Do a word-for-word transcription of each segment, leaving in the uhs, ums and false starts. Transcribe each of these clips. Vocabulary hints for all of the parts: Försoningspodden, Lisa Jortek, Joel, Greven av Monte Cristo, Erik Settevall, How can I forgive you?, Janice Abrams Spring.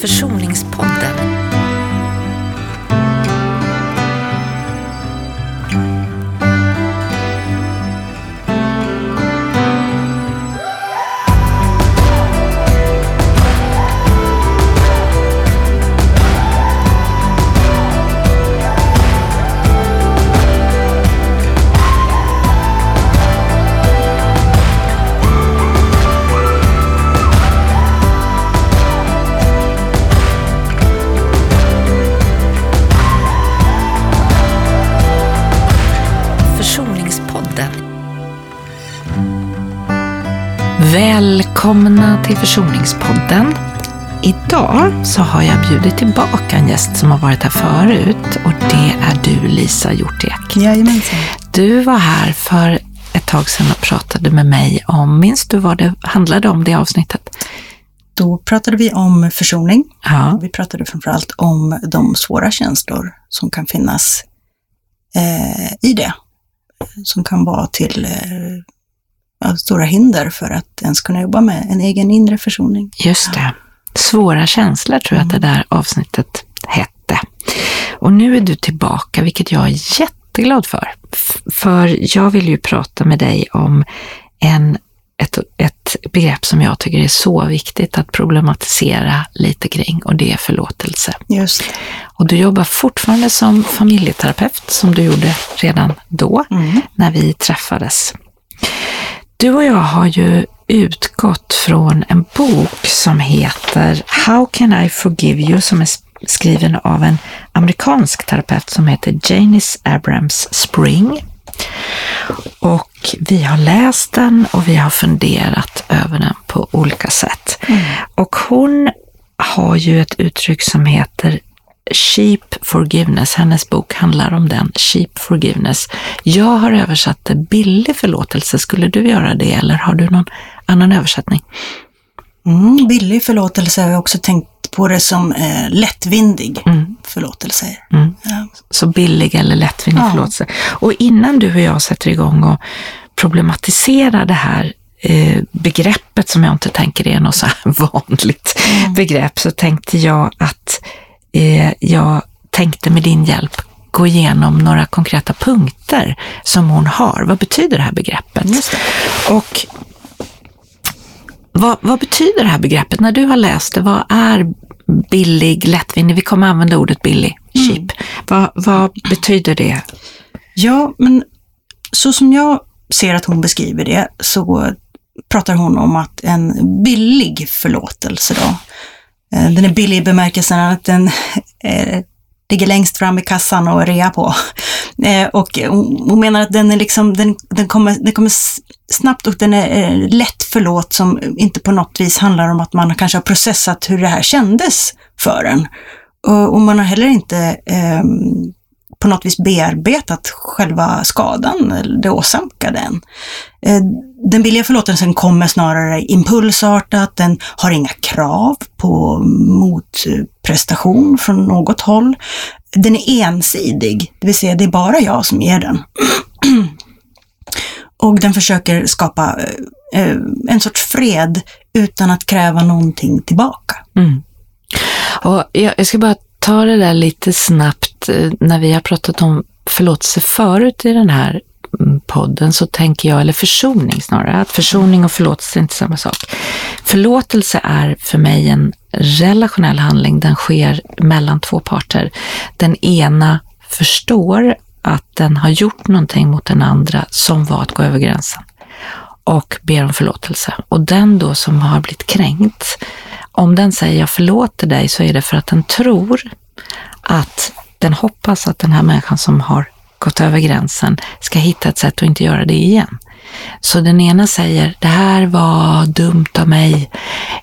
Försoningspodden. Välkomna till Försoningspodden. Idag så har jag bjudit tillbaka en gäst som har varit här förut, och det är du, Lisa Jortek. Jajamensan. Du var här för ett tag sedan och pratade med mig om, minns du vad det handlade om, det avsnittet? Då pratade vi om försoning. Ja. Vi pratade framförallt om de svåra känslor som kan finnas eh, i det. Som kan vara till... Eh, stora hinder för att ens kunna jobba med en egen inre försoning. Just det. Svåra känslor tror jag att det där avsnittet hette. Och nu är du tillbaka, vilket jag är jätteglad för. För jag vill ju prata med dig om en, ett, ett begrepp som jag tycker är så viktigt att problematisera lite kring, och det är förlåtelse. Just det. Och du jobbar fortfarande som familjeterapeut, som du gjorde redan då mm. när vi träffades. Du och jag har ju utgått från en bok som heter How can I forgive you? Som är skriven av en amerikansk terapeut som heter Janice Abrams Spring. Och vi har läst den och vi har funderat över den på olika sätt. Mm. Och hon har ju ett uttryck som heter Cheap forgiveness. Hennes bok handlar om den, cheap forgiveness. Jag har översatt det, billig förlåtelse. Skulle du göra det, eller har du någon annan översättning? Mm, billig förlåtelse har jag också tänkt på det som eh, lättvindig mm. förlåtelse. Mm. Ja. Så billig eller lättvindig ja. förlåtelse. Och innan du och jag sätter igång och problematiserar det här eh, begreppet, som jag inte tänker är något så här vanligt mm. begrepp, så tänkte jag att jag tänkte med din hjälp gå igenom några konkreta punkter som hon har. Vad betyder det här begreppet? Just det. Och vad, vad betyder det här begreppet? När du har läst det, vad är billig, lättvindig? Vi kommer använda ordet billig, cheap. Mm. Vad, vad betyder det? Ja, men så som jag ser att hon beskriver det, så pratar hon om att en billig förlåtelse då, den är billig i bemärkelsen att den eh, ligger längst fram i kassan och rea på. Eh, och hon menar att den, är liksom, den, den, kommer, den kommer snabbt, och den är eh, lätt förlåt, som inte på något vis handlar om att man kanske har processat hur det här kändes för en. Och, och man har heller inte eh, på något vis bearbetat själva skadan eller det åsamkade en. Eh, Den billiga förlåtelsen kommer snarare impulsartat, den har inga krav på motprestation från något håll. Den är ensidig, det vill säga det är bara jag som ger den. Och den försöker skapa en sorts fred utan att kräva någonting tillbaka. Mm. Och jag ska bara ta det där lite snabbt. När vi har pratat om förlåtelse förut i den här podden, så tänker jag, eller försoning snarare, att försoning och förlåtelse är inte samma sak. Förlåtelse är för mig en relationell handling, den sker mellan två parter. Den ena förstår att den har gjort någonting mot den andra som var att gå över gränsen, och ber om förlåtelse. Och den då som har blivit kränkt, om den säger jag förlåter dig, så är det för att den tror att den hoppas att den här människan som har gått över gränsen ska hitta ett sätt att inte göra det igen. Så den ena säger, det här var dumt av mig,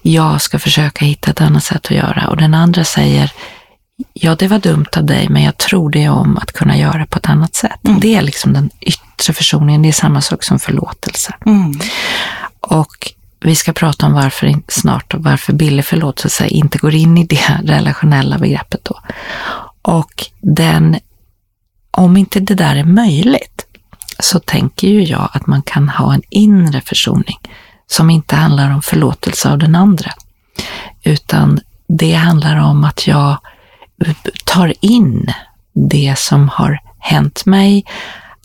jag ska försöka hitta ett annat sätt att göra. Och den andra säger, ja det var dumt av dig, men jag tror det om att kunna göra på ett annat sätt. Mm. Det är liksom den yttre försoningen, det är samma sak som förlåtelse. Mm. Och vi ska prata om varför snart, och varför billig förlåtelse inte går in i det relationella begreppet då. Och den Om inte det där är möjligt, så tänker ju jag att man kan ha en inre försoning som inte handlar om förlåtelse av den andra, utan Det handlar om att jag tar in det som har hänt mig,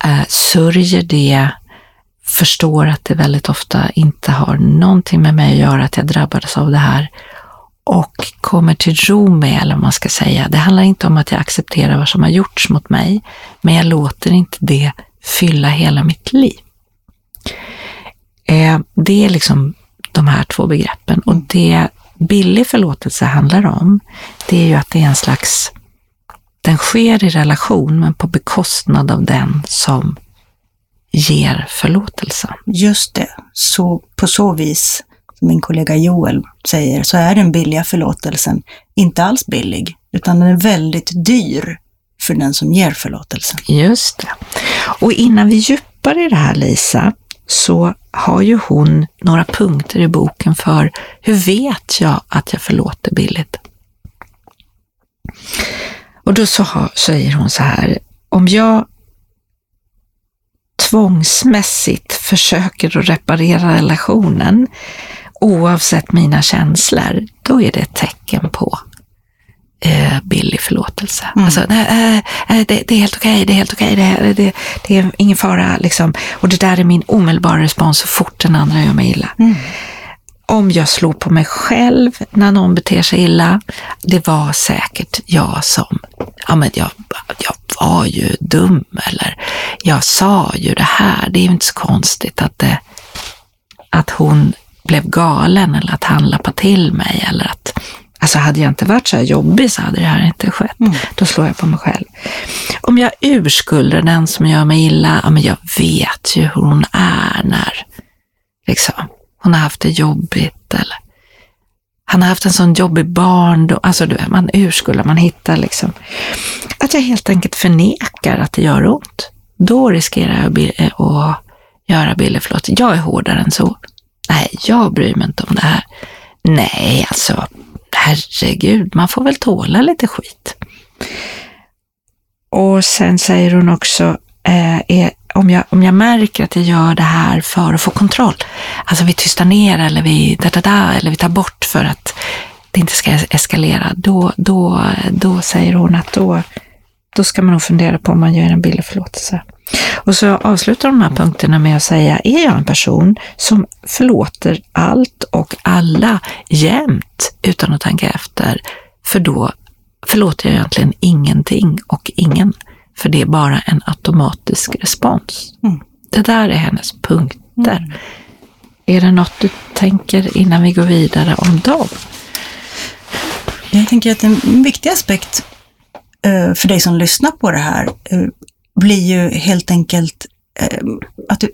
eh, sörjer det, förstår att det väldigt ofta inte har någonting med mig att göra att jag drabbades av det här och kommer till ro med, eller vad man ska säga. Det handlar inte om att jag accepterar vad som har gjorts mot mig, men jag låter inte det fylla hela mitt liv. Eh, det är liksom de här två begreppen, och det billig förlåtelse handlar om, det är ju att det är en slags, den sker i relation men på bekostnad av den som ger förlåtelse. Just det, så på så vis, som min kollega Joel säger, så är den billiga förlåtelsen inte alls billig, utan den är väldigt dyr för den som ger förlåtelsen. Just det. Och innan vi djupar i det här, Lisa, så har ju hon några punkter i boken för hur vet jag att jag förlåter billigt. Och då så har, säger hon så här: om jag tvångsmässigt försöker att reparera relationen oavsett mina känslor, då är det ett tecken på eh, billig förlåtelse. Mm. Alltså, nej, nej, det, det är helt okej, det är helt okej, det, det, det är ingen fara, liksom. Och det där är min omedelbara respons så fort den andra gör mig illa. Mm. Om jag slår på mig själv när någon beter sig illa, det var säkert jag som, ja men jag, jag var ju dum, eller jag sa ju det här. Det är ju inte så konstigt att, det, att hon blev galen eller att han lappade till mig, eller att, alltså hade jag inte varit så här jobbig så hade det här inte skett. Mm. Då slår jag på mig själv. Om jag urskuldar den som gör mig illa, ja men jag vet ju hur hon är när, liksom, hon har haft det jobbigt, eller han har haft en sån jobbig barndom. Alltså du, man urskuldar, man hittar liksom. Att jag helt enkelt förnekar att det gör ont. Då riskerar jag att göra billig förlåt. Jag är hårdare än så. Nej, jag bryr mig inte om det här. Nej, alltså, herregud, man får väl tåla lite skit. Och sen säger hon också, eh, är Om jag, om jag märker att jag gör det här för att få kontroll, alltså vi tystar ner eller vi, da, da, da, eller vi tar bort för att det inte ska eskalera, då, då, då säger hon att då, då ska man nog fundera på om man gör en billig förlåtelse. Och så avslutar de här punkterna med att säga: är jag en person som förlåter allt och alla jämt utan att tänka efter, för då förlåter jag egentligen ingenting och ingen. För det är bara en automatisk respons. Mm. Det där är hennes punkter. Mm. Är det något du tänker innan vi går vidare om dem? Jag tänker att en viktig aspekt för dig som lyssnar på det här blir ju helt enkelt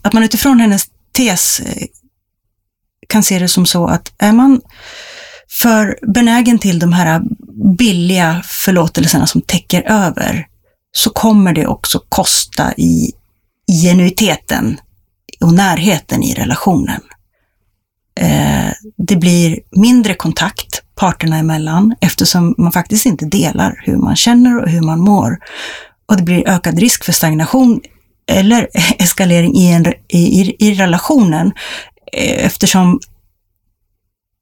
att man utifrån hennes tes kan se det som så att är man för benägen till de här billiga förlåtelserna som täcker över, så kommer det också kosta i genuiteten och närheten i relationen. Eh, det blir mindre kontakt parterna emellan, eftersom man faktiskt inte delar hur man känner och hur man mår. Och det blir ökad risk för stagnation eller eskalering i, en, i, i relationen, eh, eftersom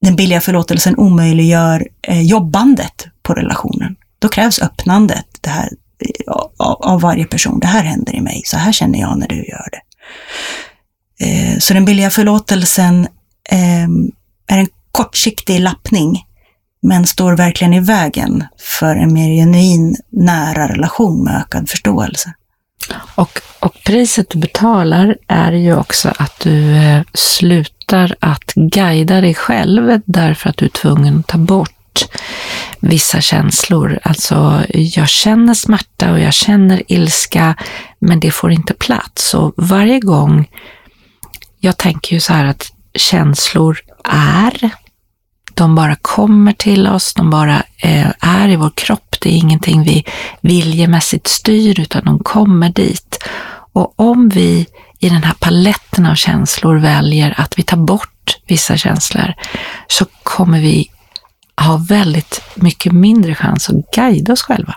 den billiga förlåtelsen omöjliggör eh, jobbandet på relationen. Då krävs öppnandet, det här av varje person. Det här händer i mig. Så här känner jag när du gör det. Eh, så den billiga förlåtelsen eh, är en kortsiktig lappning, men står verkligen i vägen för en mer genuin, nära relation med ökad förståelse. Och, och priset du betalar är ju också att du eh, slutar att guida dig själv därför att du är tvungen att ta bort vissa känslor. Alltså jag känner smärta och jag känner ilska, men det får inte plats. Och varje gång, jag tänker ju så här att känslor är, de bara kommer till oss, de bara eh, är i vår kropp. Det är ingenting vi viljemässigt styr, utan de kommer dit. Och om vi i den här paletten av känslor väljer att vi tar bort vissa känslor, så kommer vi har väldigt mycket mindre chans att guida oss själva.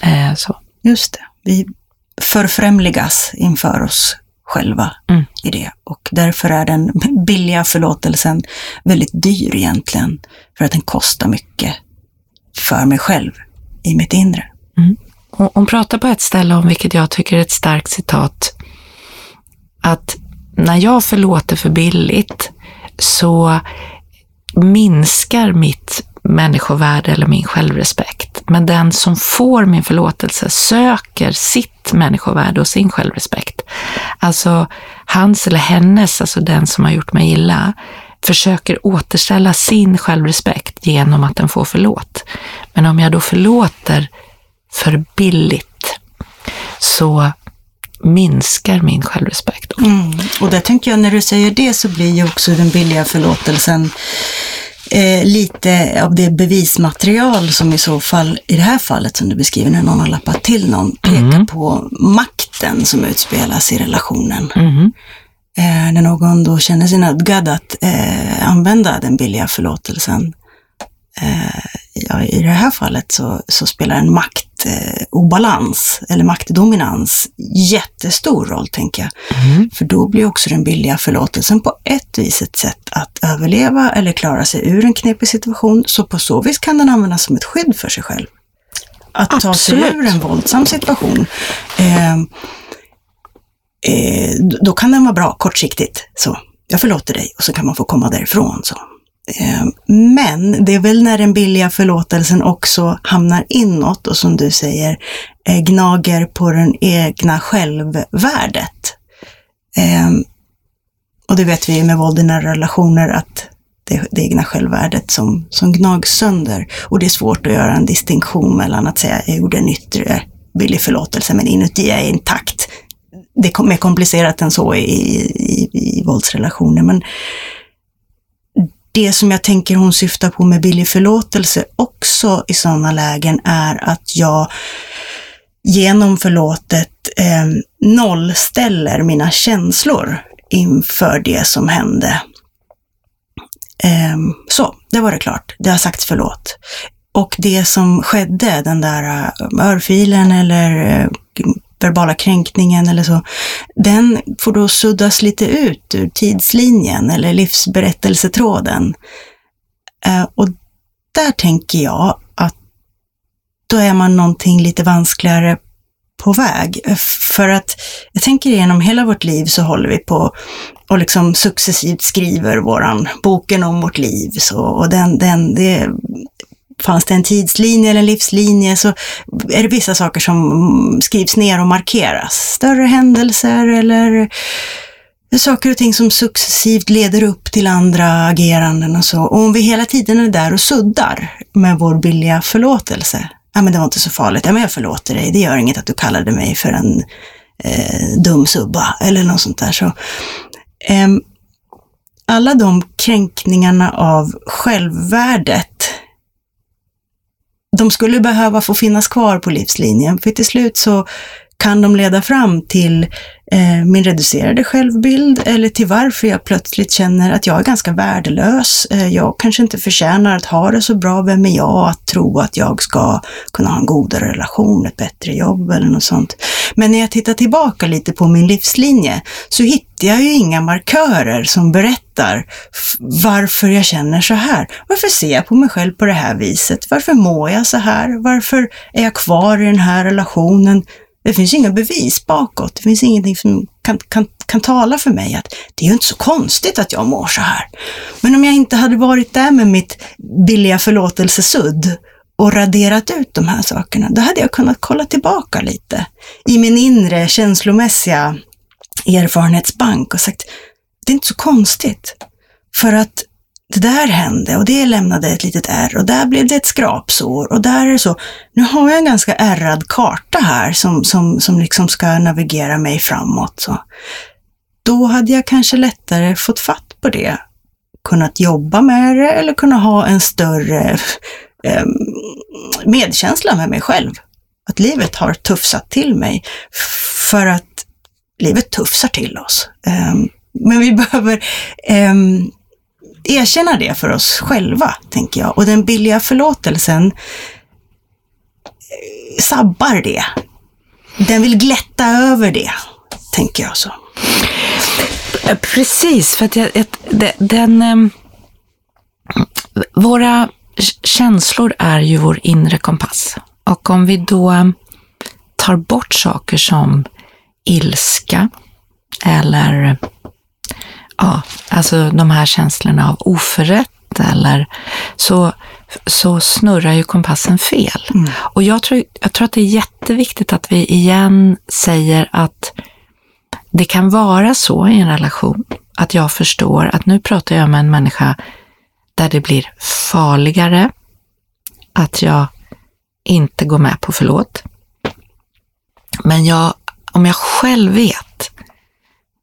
Eh, så. Just det. Vi förfrämligas inför oss själva mm. i det. Och därför är den billiga förlåtelsen väldigt dyr egentligen. För att den kostar mycket för mig själv i mitt inre. Mm. Hon, hon pratar på ett ställe om, vilket jag tycker är ett starkt citat, att när jag förlåter för billigt så minskar mitt människovärde eller min självrespekt. Men den som får min förlåtelse söker sitt människovärde och sin självrespekt. Alltså hans eller hennes, alltså den som har gjort mig illa, försöker återställa sin självrespekt genom att den får förlåt. Men om jag då förlåter för billigt så minskar min självrespekt. Mm. Och där tänker jag, när du säger det så blir ju också den billiga förlåtelsen Eh, lite av det bevismaterial som i så fall, i det här fallet som du beskriver, när någon har lappat till någon, pekar mm. på makten som utspelas i relationen. Mm. Eh, när någon då känner sig nödgad att eh, använda den billiga förlåtelsen, eh, ja, i det här fallet så, så spelar en maktobalans eh, eller maktdominans jättestor roll, tänker jag. Mm. För då blir också den billiga förlåtelsen på ett vis ett sätt att överleva eller klara sig ur en knepig situation, så på så vis kan den användas som ett skydd för sig själv. Att Absolut. ta sig ur en våldsam situation, eh, eh, då kan den vara bra kortsiktigt, så jag förlåter dig och så kan man få komma därifrån, så. Men det är väl när den billiga förlåtelsen också hamnar inåt och, som du säger, gnager på den egna självvärdet. Och det vet vi med våld i nära relationer, att det, det egna självvärdet som, som gnags sönder. Och det är svårt att göra en distinktion mellan att säga jag gjorde en yttre billig förlåtelse men inuti är intakt. Det är mer komplicerat än så i, i, i våldsrelationer, men det som jag tänker hon syftar på med billig förlåtelse också i sådana lägen är att jag genom förlåtet eh, nollställer mina känslor inför det som hände. Eh, så, det var det klart. Det har sagts förlåt. Och det som skedde, den där örfilen eller eh, verbala kränkningen eller så, den får då suddas lite ut ur tidslinjen eller livsberättelsetråden. Eh, och där tänker jag att då är man någonting lite vanskligare på väg. För att jag tänker, genom hela vårt liv så håller vi på och liksom successivt skriver våran boken om vårt liv. Så, och den, den, det fanns det en tidslinje eller en livslinje, så är det vissa saker som skrivs ner och markeras. Större händelser eller saker och ting som successivt leder upp till andra ageranden och så. Och om vi hela tiden är där och suddar med vår billiga förlåtelse. Ja, men det var inte så farligt. Ja, men jag förlåter dig. Det gör inget att du kallade mig för en eh, dum subba eller något sånt där. Så, eh, alla de kränkningarna av självvärdet, de skulle behöva få finnas kvar på livslinjen, för till slut så kan de leda fram till eh, min reducerade självbild eller till varför jag plötsligt känner att jag är ganska värdelös. Eh, jag kanske inte förtjänar att ha det så bra. Vem är jag att tro att jag ska kunna ha en godare relation, ett bättre jobb eller något sånt. Men när jag tittar tillbaka lite på min livslinje så hittar jag ju inga markörer som berättar f- varför jag känner så här. Varför ser jag på mig själv på det här viset? Varför mår jag så här? Varför är jag kvar i den här relationen? Det finns inga bevis bakåt. Det finns ingenting som kan, kan, kan tala för mig att det är ju inte så konstigt att jag mår så här. Men om jag inte hade varit där med mitt billiga förlåtelsesudd och raderat ut de här sakerna, då hade jag kunnat kolla tillbaka lite i min inre känslomässiga erfarenhetsbank och sagt, det är inte så konstigt, för att det där hände och det lämnade ett litet ärr och där blev det ett skrapsår och där är det så. Nu har jag en ganska ärrad karta här som, som, som liksom ska navigera mig framåt. Så. Då hade jag kanske lättare fått fatt på det, kunnat jobba med det eller kunna ha en större eh, medkänsla med mig själv. Att livet har tuffsat till mig, för att livet tuffsar till oss. Eh, men vi behöver... Eh, erkänna det för oss själva, tänker jag. Och den billiga förlåtelsen sabbar det. Den vill glätta över det, tänker jag så. Precis, för att jag, den, våra känslor är ju vår inre kompass. Och om vi då tar bort saker som ilska eller ja, alltså de här känslorna av oförrätt eller så, så snurrar ju kompassen fel. Mm. Och jag tror, jag tror att det är jätteviktigt att vi igen säger att det kan vara så i en relation att jag förstår att nu pratar jag med en människa där det blir farligare, att jag inte går med på förlåt. Men jag, om jag själv vet,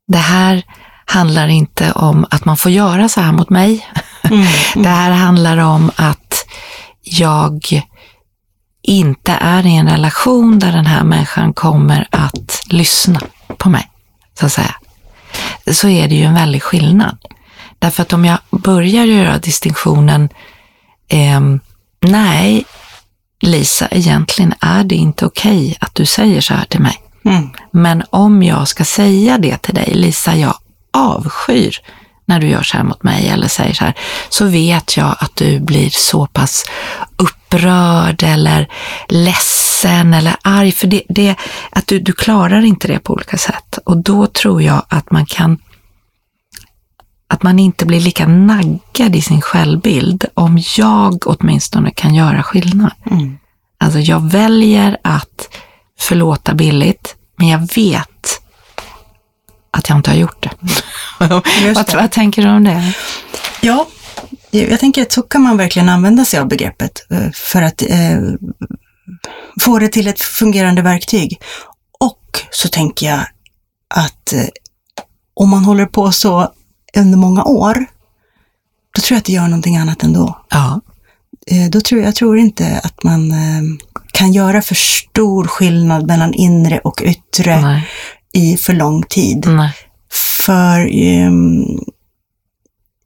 det här handlar inte om att man får göra så här mot mig. Mm, mm. Det här handlar om att jag inte är i en relation där den här människan kommer att lyssna på mig, så att säga. Så är det ju en väldig skillnad. Därför att om jag börjar göra distinktionen, eh, nej Lisa, egentligen är det inte okej att du säger så här till mig. Mm. Men om jag ska säga det till dig, Lisa, jag avskyr när du gör så här mot mig eller säger så här, så vet jag att du blir så pass upprörd eller ledsen eller arg, för det, det att du, du klarar inte det på olika sätt. Och då tror jag att man kan, att man inte blir lika naggad i sin självbild om jag åtminstone kan göra skillnad. Mm. Alltså jag väljer att förlåta billigt, men jag vet att jag inte har gjort det. vad, vad tänker du om det? Ja, jag tänker att så kan man verkligen använda sig av begreppet för att eh, få det till ett fungerande verktyg. Och så tänker jag att eh, om man håller på så under många år, då tror jag att det gör någonting annat ändå. Ja. Eh, då tror, jag tror inte att man eh, kan göra för stor skillnad mellan inre och yttre. Nej. I för lång tid. Nej. För eh,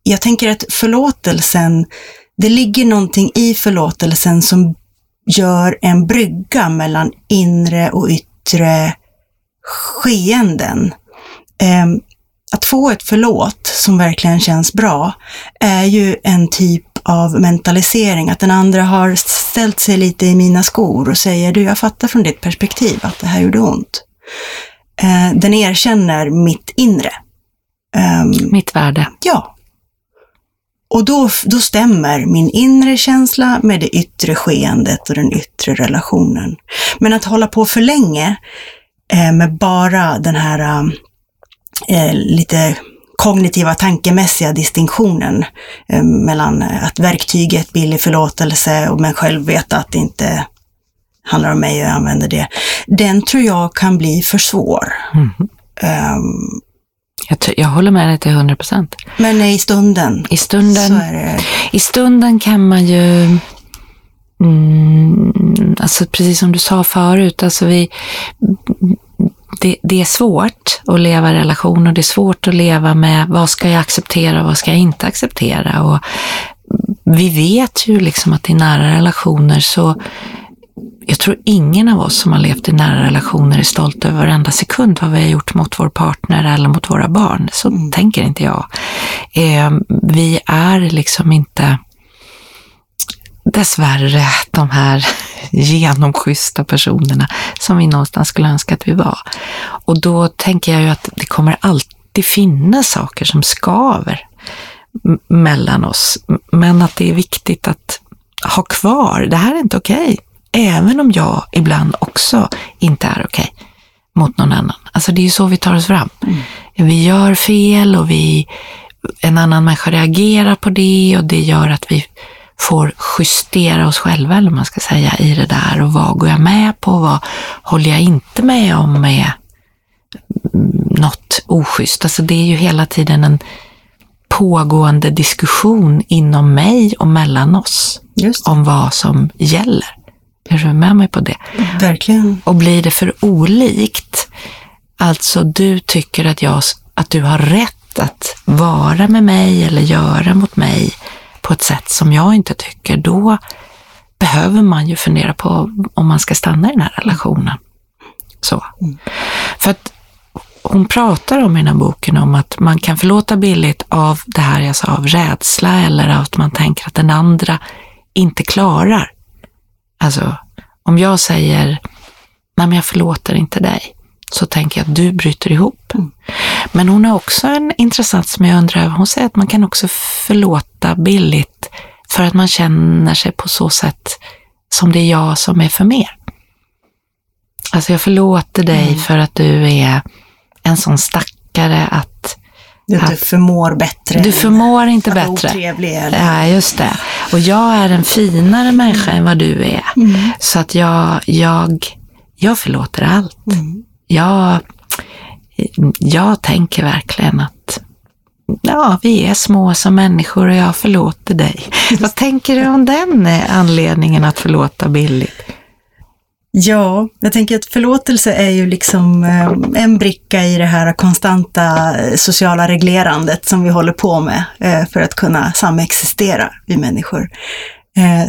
jag tänker att förlåtelsen, det ligger någonting i förlåtelsen som gör en brygga mellan inre och yttre skeenden. Eh, Att få ett förlåt som verkligen känns bra är ju en typ av mentalisering. Att den andra har ställt sig lite i mina skor och säger, du, jag fattar från ditt perspektiv att det här gjorde ont. Eh, den erkänner mitt inre. Um, mitt värde. Ja. Och då, då stämmer min inre känsla med det yttre skeendet och den yttre relationen. Men att hålla på för länge eh, med bara den här... Um, Eh, lite kognitiva, tankemässiga distinktionen eh, mellan att verktyget blir förlåtelse och man själv vet att det inte handlar om mig och jag använder det. Den tror jag kan bli för svår. Mm. Um, jag, t- jag håller med dig till hundra procent. Men i stunden. I stunden, så är det... i stunden kan man ju... Mm, alltså precis som du sa förut, alltså vi... Det, det är svårt att leva i relation och det är svårt att leva med vad ska jag acceptera och vad ska jag inte acceptera. Och vi vet ju liksom att i nära relationer så, jag tror ingen av oss som har levt i nära relationer är stolt över varenda sekund vad vi har gjort mot vår partner eller mot våra barn. Så mm. tänker inte jag. Eh, vi är liksom inte... dessvärre de här genomschyssta personerna som vi någonstans skulle önska att vi var. Och då tänker jag ju att det kommer alltid finnas saker som skaver m- mellan oss. Men att det är viktigt att ha kvar, det här är inte okej. Även om jag ibland också inte är okej mot någon annan. Alltså det är ju så vi tar oss fram. Mm. Vi gör fel och vi, en annan människa reagerar på det och det gör att vi får justera oss själva, eller man ska säga, i det där. Och vad går jag med på? Vad håller jag inte med om med något oschysst? Alltså det är ju hela tiden en pågående diskussion inom mig och mellan oss. Just. Om vad som gäller. Är du med mig på det? Verkligen. Och blir det för olikt? Alltså du tycker att, jag, att du har rätt att vara med mig eller göra mot mig på ett sätt som jag inte tycker, då behöver man ju fundera på om man ska stanna i den här relationen. Så. Mm. För att hon pratar om i den här boken om att man kan förlåta billigt av det här jag sa, av rädsla eller av att man tänker att den andra inte klarar. Alltså, om jag säger, nej men jag förlåter inte dig, så tänker jag att du bryter ihop. Mm. Men hon har också en intressant som jag undrar, hon säger att man kan också förlåta billigt för att man känner sig på så sätt som det är jag som är för mer. Alltså jag förlåter dig mm. för att du är en sån stackare att... Du, att, du förmår bättre. Du förmår inte bättre. Ja, just det. Och jag är en finare människa mm. än vad du är. Mm. Så att jag, jag, jag förlåter allt. Mm. Jag, jag tänker verkligen att ja, vi är små som människor och jag förlåter dig. Vad tänker du om den anledningen att förlåta billigt? Ja, jag tänker att förlåtelse är ju liksom en bricka i det här konstanta sociala reglerandet som vi håller på med för att kunna samexistera vi människor.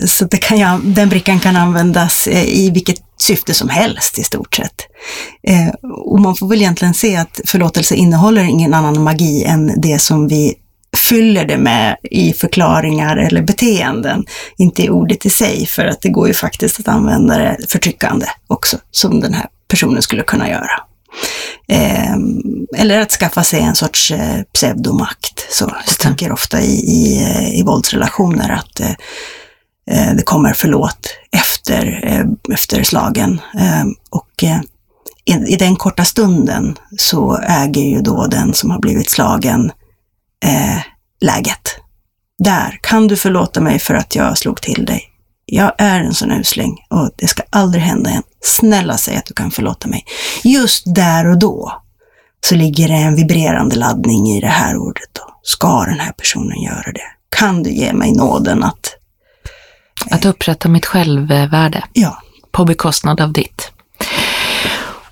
Så det kan jag, den brickan kan användas i vilket syfte som helst i stort sett. Och man får väl egentligen se att förlåtelse innehåller ingen annan magi än det som vi fyller det med i förklaringar eller beteenden, inte i ordet i sig, för att det går ju faktiskt att använda det förtryckande också, som den här personen skulle kunna göra. Eh, eller att skaffa sig en sorts eh, pseudomakt. Så jag tänker ofta i, i, i våldsrelationer att eh, det kommer förlåt efter, eh, efter slagen eh, och eh, i, i den korta stunden så äger ju då den som har blivit slagen Eh, läget. Där, kan du förlåta mig för att jag slog till dig? Jag är en sån usling och det ska aldrig hända igen. Snälla säg att du kan förlåta mig. Just där och då så ligger det en vibrerande laddning i det här ordet då. Ska den här personen göra det? Kan du ge mig nåden att... Eh, att upprätta mitt självvärde. Ja. På bekostnad av ditt.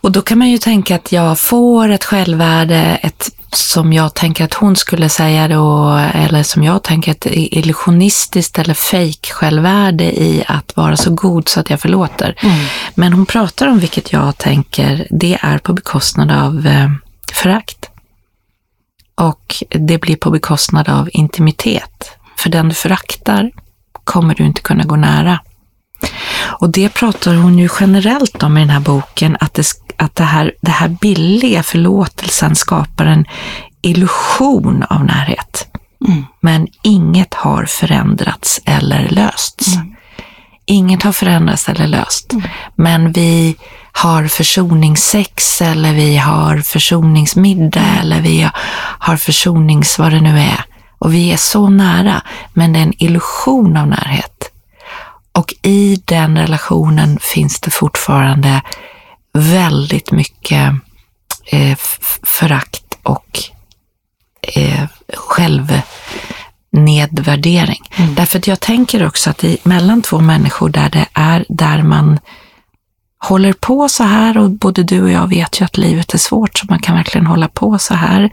Och då kan man ju tänka att jag får ett självvärde, ett som jag tänker att hon skulle säga då, eller som jag tänker ett illusionistiskt eller fake självvärde i att vara så god så att jag förlåter. Mm. Men hon pratar om, vilket jag tänker, det är på bekostnad av eh, förakt. Och det blir på bekostnad av intimitet. För den du föraktar kommer du inte kunna gå nära. Och det pratar hon ju generellt om i den här boken, att det ska att det här, det här billiga förlåtelsen skapar en illusion av närhet. Mm. Men inget har förändrats eller lösts. Mm. Inget har förändrats eller löst. Mm. Men vi har försoningssex eller vi har försoningsmiddag mm. eller vi har försonings vad det nu är. Och vi är så nära, men det är en illusion av närhet. Och i den relationen finns det fortfarande väldigt mycket eh, f- förakt och eh, självnedvärdering. Mm. Därför att jag tänker också att i, mellan två människor där det är där man håller på så här, och både du och jag vet ju att livet är svårt så man kan verkligen hålla på så här,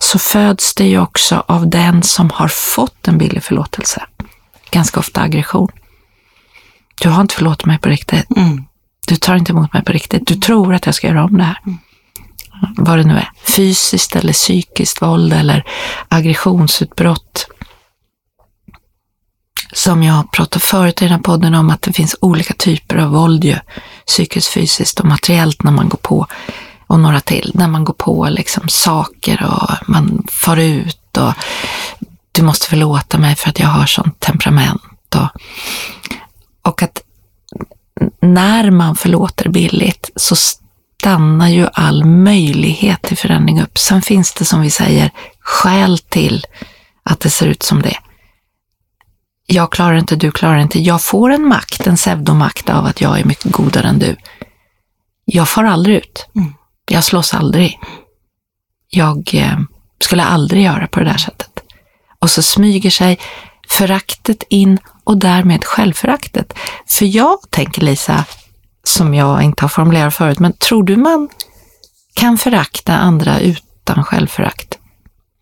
så föds det ju också av den som har fått en billig förlåtelse. Ganska ofta aggression. Du har inte förlåtit mig på riktigt. Mm. Du tar inte emot mig på riktigt. Du tror att jag ska göra om det här. Vad det nu är. Fysiskt eller psykiskt våld eller aggressionsutbrott. Som jag pratade förut i den här podden om, att det finns olika typer av våld ju. Psykiskt, fysiskt och materiellt när man går på. Och några till. När man går på liksom saker och man far ut. Och du måste förlåta mig för att jag har sånt temperament. Och, och att när man förlåter billigt så stannar ju all möjlighet till förändring upp. Sen finns det, som vi säger, skäl till att det ser ut som det. Jag klarar inte, du klarar inte. Jag får en makt, en pseudomakt av att jag är mycket godare än du. Jag far aldrig ut. Mm. Jag slåss aldrig. Jag eh, skulle aldrig göra på det där sättet. Och så smyger sig föraktet in och därmed självföraktet. För jag tänker, Lisa, som jag inte har formulerat förut, men tror du man kan förakta andra utan självförakt?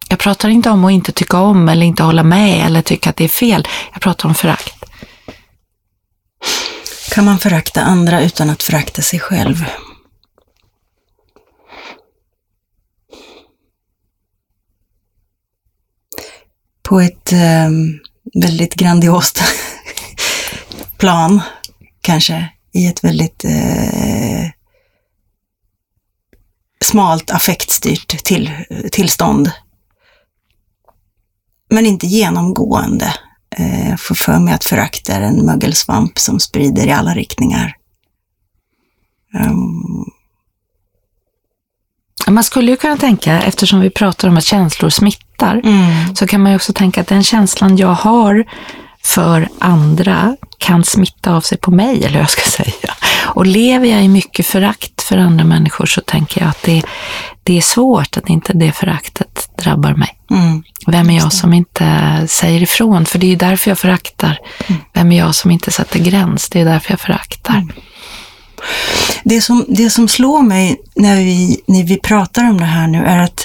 Jag pratar inte om att inte tycka om eller inte hålla med eller tycka att det är fel. Jag pratar om förakt. Kan man förakta andra utan att förakta sig själv? På ett... Um... väldigt grandiost plan kanske i ett väldigt eh, smalt affektstyrt till, tillstånd. Men inte genomgående. Eh, får för mig att förakt är en mögelsvamp som sprider i alla riktningar. Um. Man skulle ju kunna tänka, eftersom vi pratar om att känslor smittar, mm. så kan man ju också tänka att den känslan jag har för andra kan smitta av sig på mig, eller jag ska säga. Och lever jag i mycket förakt för andra människor, så tänker jag att det, det är svårt att inte det föraktet drabbar mig. Mm. Vem är jag som inte säger ifrån? För det är ju därför jag föraktar. Mm. Vem är jag som inte sätter gräns? Det är därför jag föraktar. Mm. Det som, det som slår mig när vi, när vi pratar om det här nu är att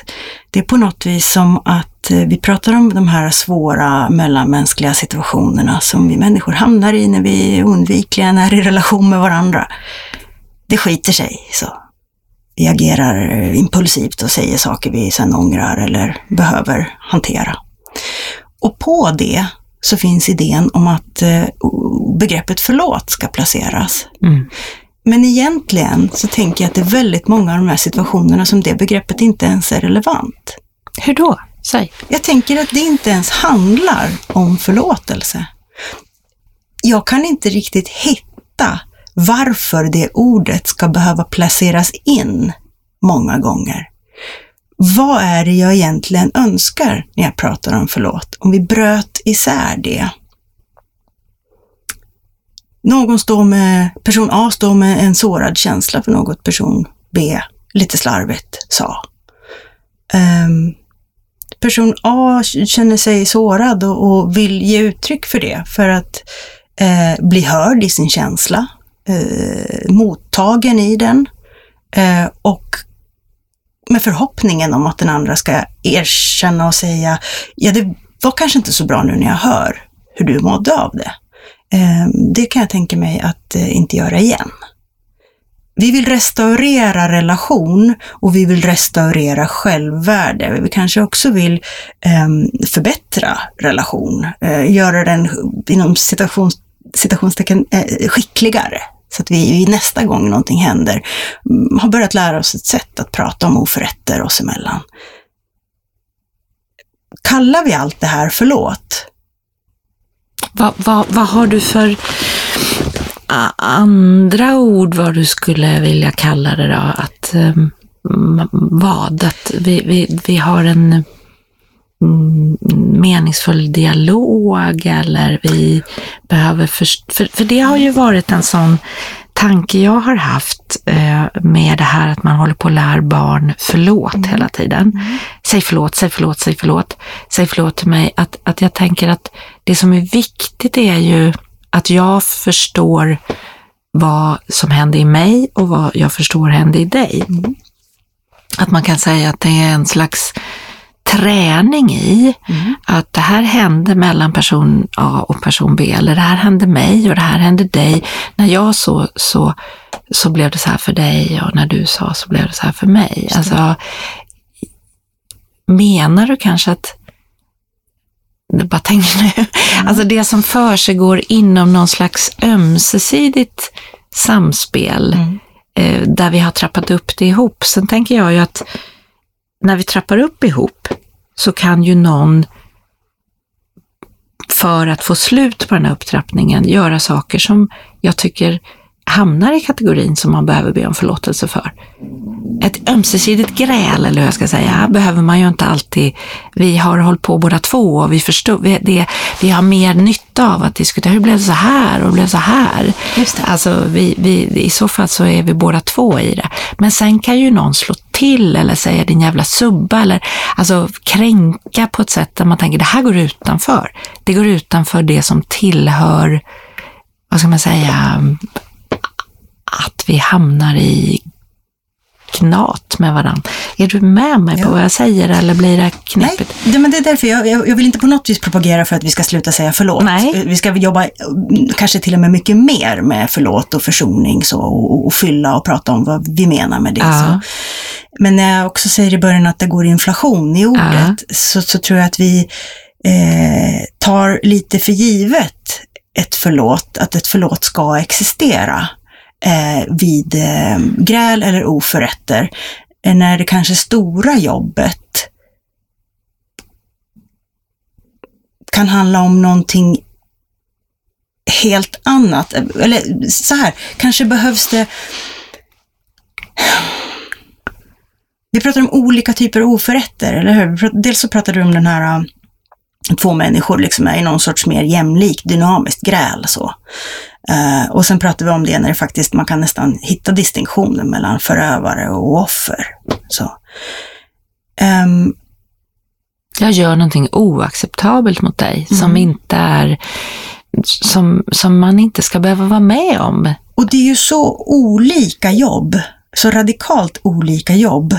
det är på något vis som att vi pratar om de här svåra mellanmänskliga situationerna som vi människor hamnar i när vi är undvikliga, när vi är i relation med varandra. Det skiter sig så. Vi agerar impulsivt och säger saker vi sedan ångrar eller behöver hantera. Och på det så finns idén om att begreppet förlåt ska placeras. Mm. Men egentligen så tänker jag att det är väldigt många av de här situationerna som det begreppet inte ens är relevant. Hur då? Säg. Jag tänker att det inte ens handlar om förlåtelse. Jag kan inte riktigt hitta varför det ordet ska behöva placeras in många gånger. Vad är det jag egentligen önskar när jag pratar om förlåt? Om vi bröt isär det. Någon står med, person A står med en sårad känsla för något person B lite slarvigt sa. Um, person A känner sig sårad och, och vill ge uttryck för det för att uh, bli hörd i sin känsla, uh, mottagen i den uh, och med förhoppningen om att den andra ska erkänna och säga ja, det var kanske inte så bra nu när jag hör hur du mådde av det. Det kan jag tänka mig att inte göra igen. Vi vill restaurera relation och vi vill restaurera självvärde. Vi kanske också vill förbättra relation. Göra den inom citations, citationstecken skickligare. Så att vi nästa gång någonting händer har börjat lära oss ett sätt att prata om oförrätter oss emellan. Kallar vi allt det här förlåt? Vad, vad, vad har du för andra ord vad du skulle vilja kalla det då? Att, vad? Att vi, vi, vi har en meningsfull dialog eller vi behöver först- för, för det har ju varit en sån tanke jag har haft eh, med det här att man håller på att lära barn förlåt mm. hela tiden. Mm. Säg förlåt, säg förlåt, säg förlåt. Säg förlåt till mig. Att, att jag tänker att det som är viktigt är ju att jag förstår vad som händer i mig och vad jag förstår händer i dig. Mm. Att man kan säga att det är en slags träning i mm. att det här hände mellan person A och person B, eller det här hände mig och det här hände dig. När jag så, så, så blev det så här för dig och när du sa så blev det så här för mig. Alltså, menar du kanske att jag bara tänker nu, mm. alltså det som för sig går inom någon slags ömsesidigt samspel mm. eh, där vi har trappat upp det ihop. Sen tänker jag ju att när vi trappar upp ihop så kan ju någon för att få slut på den här upptrappningen göra saker som jag tycker hamnar i kategorin som man behöver be om förlåtelse för. Ett ömsesidigt gräl, eller hur jag ska säga, behöver man ju inte alltid. Vi har hållit på båda två och vi förstår, vi, det, vi har mer nytta av att diskutera hur blev det så här och blev så här. Just det. Alltså vi, vi, i så fall så är vi båda två i det. Men sen kan ju någon slå till eller säga din jävla subba eller alltså kränka på ett sätt där man tänker det här går utanför. Det går utanför det som tillhör, vad ska man säga, att vi hamnar i knat med varandra. Är du med mig ja. på vad jag säger eller blir det knepigt? Nej, men det är därför jag, jag vill inte på något vis propagera för att vi ska sluta säga förlåt. Nej. Vi ska jobba kanske till och med mycket mer med förlåt och försoning så, och, och fylla och prata om vad vi menar med det. Ja. Så. Men när jag också säger i början att det går inflation i ordet ja. så, så tror jag att vi eh, tar lite för givet ett förlåt, att ett förlåt ska existera eh, vid eh, gräl eller oförrätter, eh, när det kanske stora jobbet kan handla om någonting helt annat. Eller så här, kanske behövs det... Vi pratar om olika typer av oförrätter, eller hur? Dels så pratar du om den här två människor liksom är i någon sorts mer jämlik, dynamiskt gräl. Så. Uh, och sen pratar vi om det när det faktiskt, man kan nästan hitta distinktionen mellan förövare och offer. Så. Um, Jag gör någonting oacceptabelt mot dig mm. som inte är... Som, som man inte ska behöva vara med om. Och det är ju så olika jobb, så radikalt olika jobb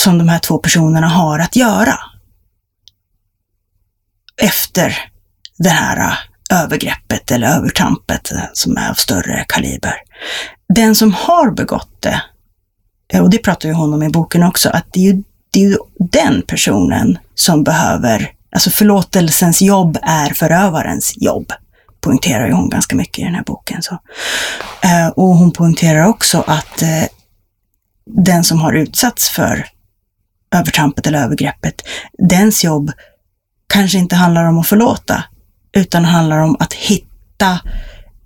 som de här två personerna har att göra efter det här övergreppet eller övertrampet som är av större kaliber. Den som har begått det, och det pratar ju hon om i boken också, att det är ju, det är ju den personen som behöver... Alltså förlåtelsens jobb är förövarens jobb, poängterar ju hon ganska mycket i den här boken. Så. Eh, och hon poängterar också att eh, den som har utsatts för övertrampet eller övergreppet, dens jobb kanske inte handlar om att förlåta, utan handlar om att hitta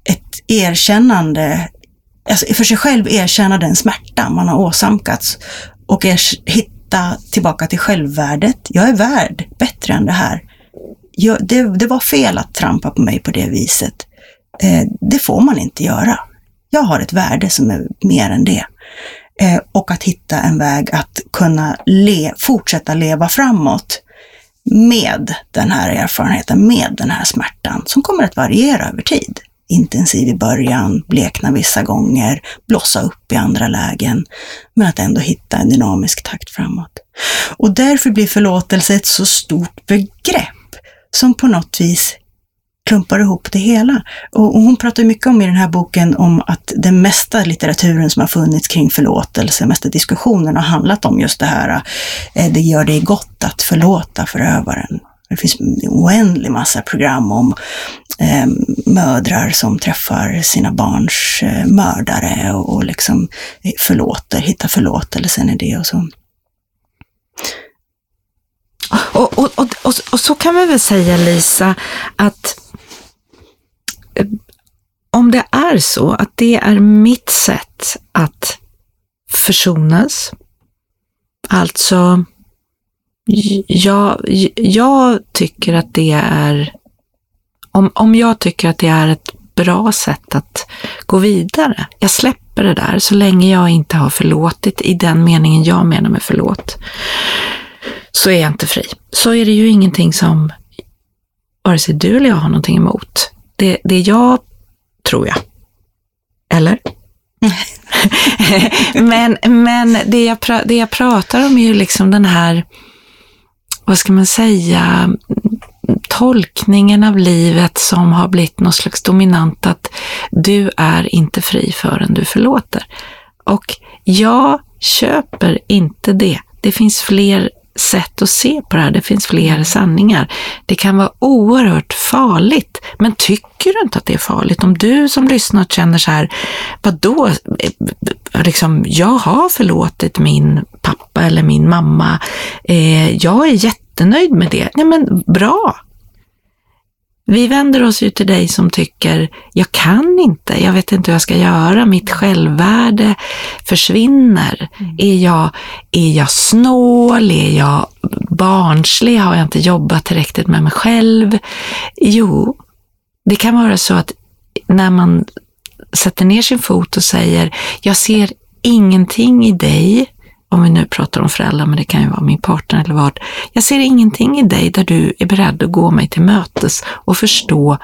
ett erkännande, alltså för sig själv erkänna den smärta man har åsamkats och ers- hitta tillbaka till självvärdet. Jag är värd bättre än det här. Jag, det, det var fel att trampa på mig på det viset. Eh, det får man inte göra. Jag har ett värde som är mer än det. Eh, och att hitta en väg att kunna le, fortsätta leva framåt med den här erfarenheten, med den här smärtan som kommer att variera över tid. Intensiv i början, blekna vissa gånger, blossa upp i andra lägen, men att ändå hitta en dynamisk takt framåt. Och därför blir förlåtelse ett så stort begrepp som på något vis klumpar ihop det hela. Och, och hon pratar mycket om i den här boken om att den mesta litteraturen som har funnits kring förlåtelse, mesta diskussionen har handlat om just det här, eh, det gör dig gott att förlåta förövaren. Det finns en oändlig massa program om eh, mödrar som träffar sina barns eh, mördare och, och liksom förlåter, hittar förlåtelsen i det och så. Och, och, och, och, och så kan vi väl säga, Lisa, att eh, om det är så att det är mitt sätt att försonas, alltså Jag, jag tycker att det är, om, om jag tycker att det är ett bra sätt att gå vidare. Jag släpper det där så länge jag inte har förlåtit i den meningen jag menar med förlåt. Så är jag inte fri. Så är det ju ingenting som vare sig du eller jag har någonting emot. Det, det jag tror jag. Eller? men men det, jag pra, det jag pratar om är ju liksom den här, vad ska man säga, tolkningen av livet som har blivit någon slags dominant, att du är inte fri förrän du förlåter. Och jag köper inte det. Det finns fler sätt att se på det här. Det finns fler sanningar. Det kan vara oerhört farligt. Men tycker du inte att det är farligt? Om du som lyssnar känner så här, vadå? Liksom, jag har förlåtit min pappa eller min mamma. Eh, jag är jättenöjd med det. Nej, men bra. Vi vänder oss ju till dig som tycker, jag kan inte, jag vet inte hur jag ska göra, mitt självvärde försvinner. Mm. Är jag, är jag snål, är jag barnslig, har jag inte jobbat tillräckligt med mig själv? Jo, det kan vara så att när man sätter ner sin fot och säger, jag ser ingenting i dig, om vi nu pratar om föräldrar, men det kan ju vara min partner eller vad. Jag ser ingenting i dig där du är beredd att gå mig till mötes och förstå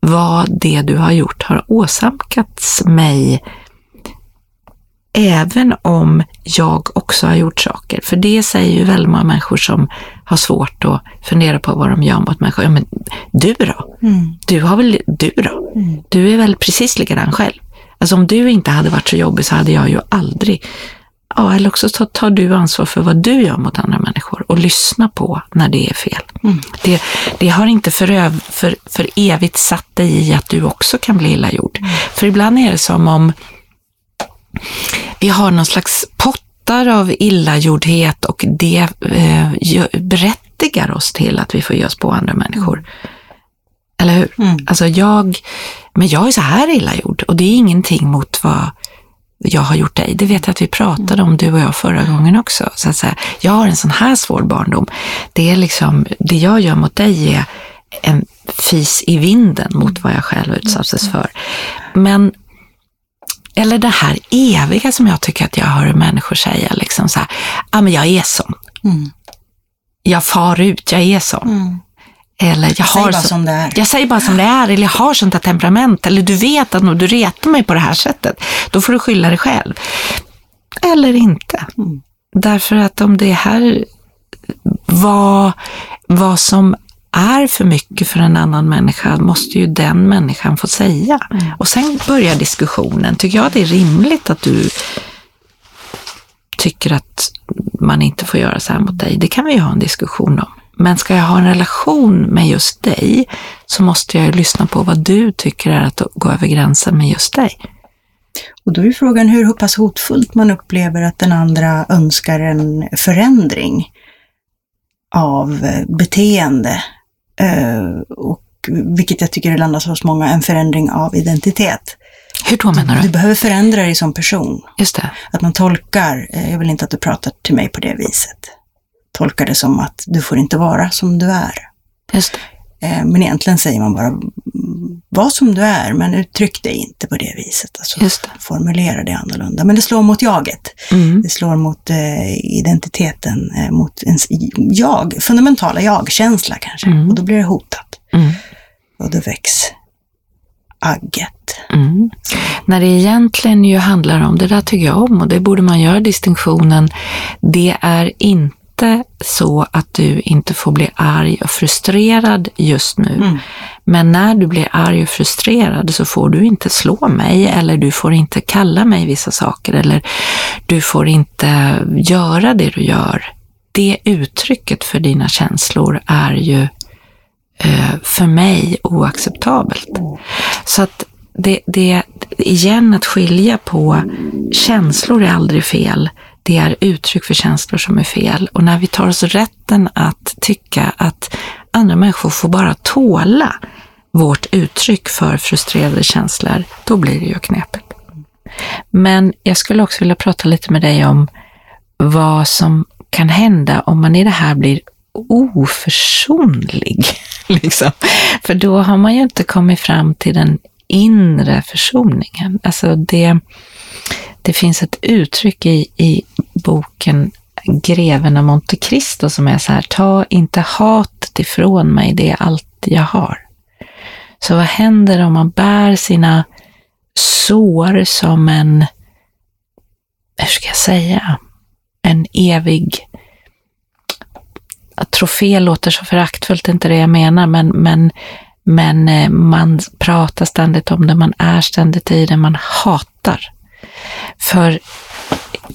vad det du har gjort har åsamkats mig. Även om jag också har gjort saker. För det säger ju väldigt många människor som har svårt att fundera på vad de gör mot människor. Ja, men du då? Mm. Du har väl du då? Mm. Du är väl precis likadan själv. Alltså om du inte hade varit så jobbig så hade jag ju aldrig... Ja, eller också tar, tar du ansvar för vad du gör mot andra människor och lyssna på när det är fel. Mm. Det, det har inte för, öv, för, för evigt satt dig i att du också kan bli illa gjord. Mm. För ibland är det som om vi har någon slags pottar av illagjordhet och det eh, berättigar oss till att vi får ge oss på andra människor. Eller hur? Mm. Alltså jag, men jag är så här illagjord och det är ingenting mot vad jag har gjort dig. Det vet jag att vi pratade om du och jag förra gången också. Så att säga, jag har en sån här svår barndom. Det är liksom, det jag gör mot dig är en fis i vinden mot vad jag själv utsattes för. Men, eller det här eviga som jag tycker att jag hör människor säga liksom så här, ja ah, men jag är sån. Mm. Jag far ut, jag är sån. Mm. Eller jag, jag, har säger så, som det är. jag säger bara som det är, eller jag har sånt här temperament, eller du vet att om du retar mig på det här sättet, då får du skylla dig själv. Eller inte. Mm. Därför att om det här vad, vad som är för mycket för en annan människa, måste ju den människan få säga. Mm. Och sen börjar diskussionen. Tycker jag det är rimligt att du tycker att man inte får göra så här mot dig? Det kan vi ju ha en diskussion om. Men ska jag ha en relation med just dig så måste jag ju lyssna på vad du tycker är att gå över gränsen med just dig. Och då är frågan hur pass hotfullt man upplever att den andra önskar en förändring av beteende. Och vilket jag tycker det landas hos många, en förändring av identitet. Hur då menar du? Du behöver förändra dig som person. Just det. Att man tolkar, jag vill inte att du pratar till mig på det viset. Tolkar det som att du får inte vara som du är. Just. Men egentligen säger man bara, var som du är, men uttryck dig inte på det viset. Alltså, Just det. Formulera det annorlunda. Men det slår mot jaget. Mm. Det slår mot eh, identiteten, eh, mot ens jag, fundamentala jag-känsla kanske. Mm. Och då blir det hotat. Mm. Och då väcks agget. Mm. När det egentligen ju handlar om, det där tycker jag om, och det borde man göra distinktionen, det är inte så att du inte får bli arg och frustrerad just nu. Mm. Men när du blir arg och frustrerad så får du inte slå mig, eller du får inte kalla mig vissa saker, eller du får inte göra det du gör. Det uttrycket för dina känslor är ju eh, för mig oacceptabelt. Mm. Så att det, det igen att skilja på känslor är aldrig fel. Det är uttryck för känslor som är fel. Och när vi tar oss rätten att tycka att andra människor får bara tåla vårt uttryck för frustrerade känslor, då blir det ju knepigt. Men jag skulle också vilja prata lite med dig om vad som kan hända om man i det här blir oförsonlig. Liksom. För då har man ju inte kommit fram till den inre försoningen. Alltså det... Det finns ett uttryck i, i boken Greven av Monte Cristo som är så här, ta inte hatet ifrån mig, det är allt jag har. Så vad händer om man bär sina sår som en, hur ska jag säga, en evig, trofé låter så föraktfullt, inte det jag menar, men, men, men man pratar ständigt om det, man är ständigt i det, man hatar. För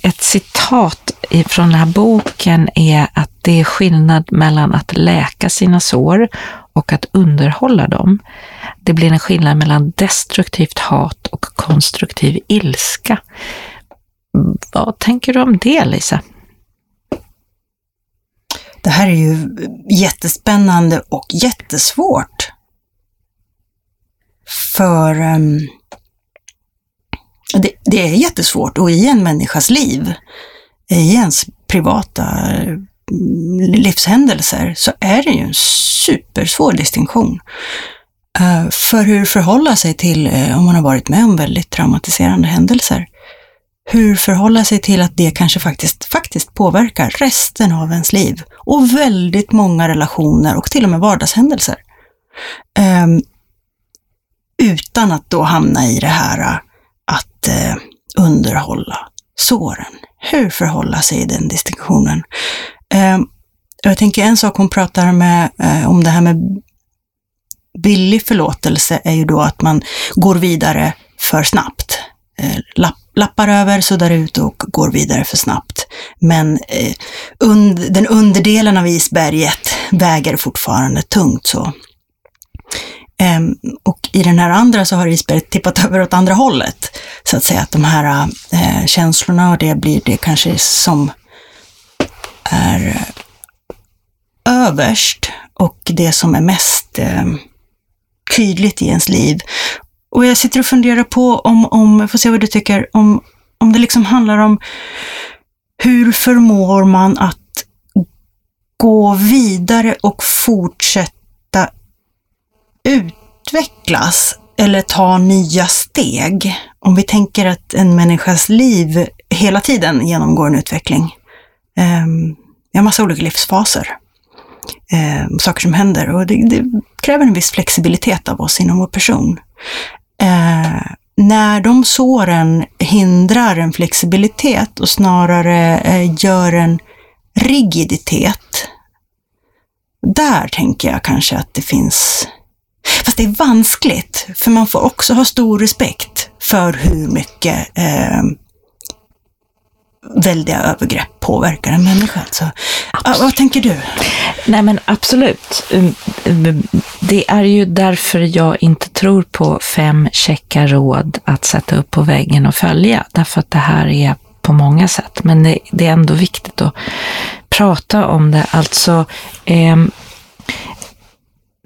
ett citat från den här boken är att det är skillnad mellan att läka sina sår och att underhålla dem. Det blir en skillnad mellan destruktivt hat och konstruktiv ilska. Vad tänker du om det, Lisa? Det här är ju jättespännande och jättesvårt. För... Um... Det, det är jättesvårt, och i en människas liv, i ens privata livshändelser, så är det ju en supersvår distinktion för hur förhålla sig till, om man har varit med om väldigt traumatiserande händelser, hur förhålla sig till att det kanske faktiskt, faktiskt påverkar resten av ens liv och väldigt många relationer och till och med vardagshändelser, utan att då hamna i det här att eh, underhålla såren. Hur förhålla sig i den distinktionen? Eh, jag tänker en sak hon pratar med, eh, om det här med billig förlåtelse är ju då att man går vidare för snabbt. lapp, lappar över, suddar ut och går vidare för snabbt. Men eh, und, den underdelen av isberget väger fortfarande tungt så. Um, och i den här andra så har isberget tippat över åt andra hållet, så att säga, att de här uh, känslorna och det blir det kanske som är överst och det som är mest uh, tydligt i ens liv. Och jag sitter och funderar på om, om jag får se vad du tycker, om, om det liksom handlar om hur förmår man att gå vidare och fortsätta utvecklas eller ta nya steg. Om vi tänker att en människas liv hela tiden genomgår en utveckling. Vi har massa olika livsfaser. Saker som händer och det, det kräver en viss flexibilitet av oss inom vår person. När de såren hindrar en flexibilitet och snarare gör en rigiditet, där tänker jag kanske att det finns. Fast det är vanskligt, för man får också ha stor respekt för hur mycket eh, väldiga övergrepp påverkar en människa. Alltså, vad tänker du? Nej, men absolut. Det är ju därför jag inte tror på fem checka råd att sätta upp på väggen och följa. Därför att det här är på många sätt. Men det, det är ändå viktigt att prata om det. Alltså... Eh,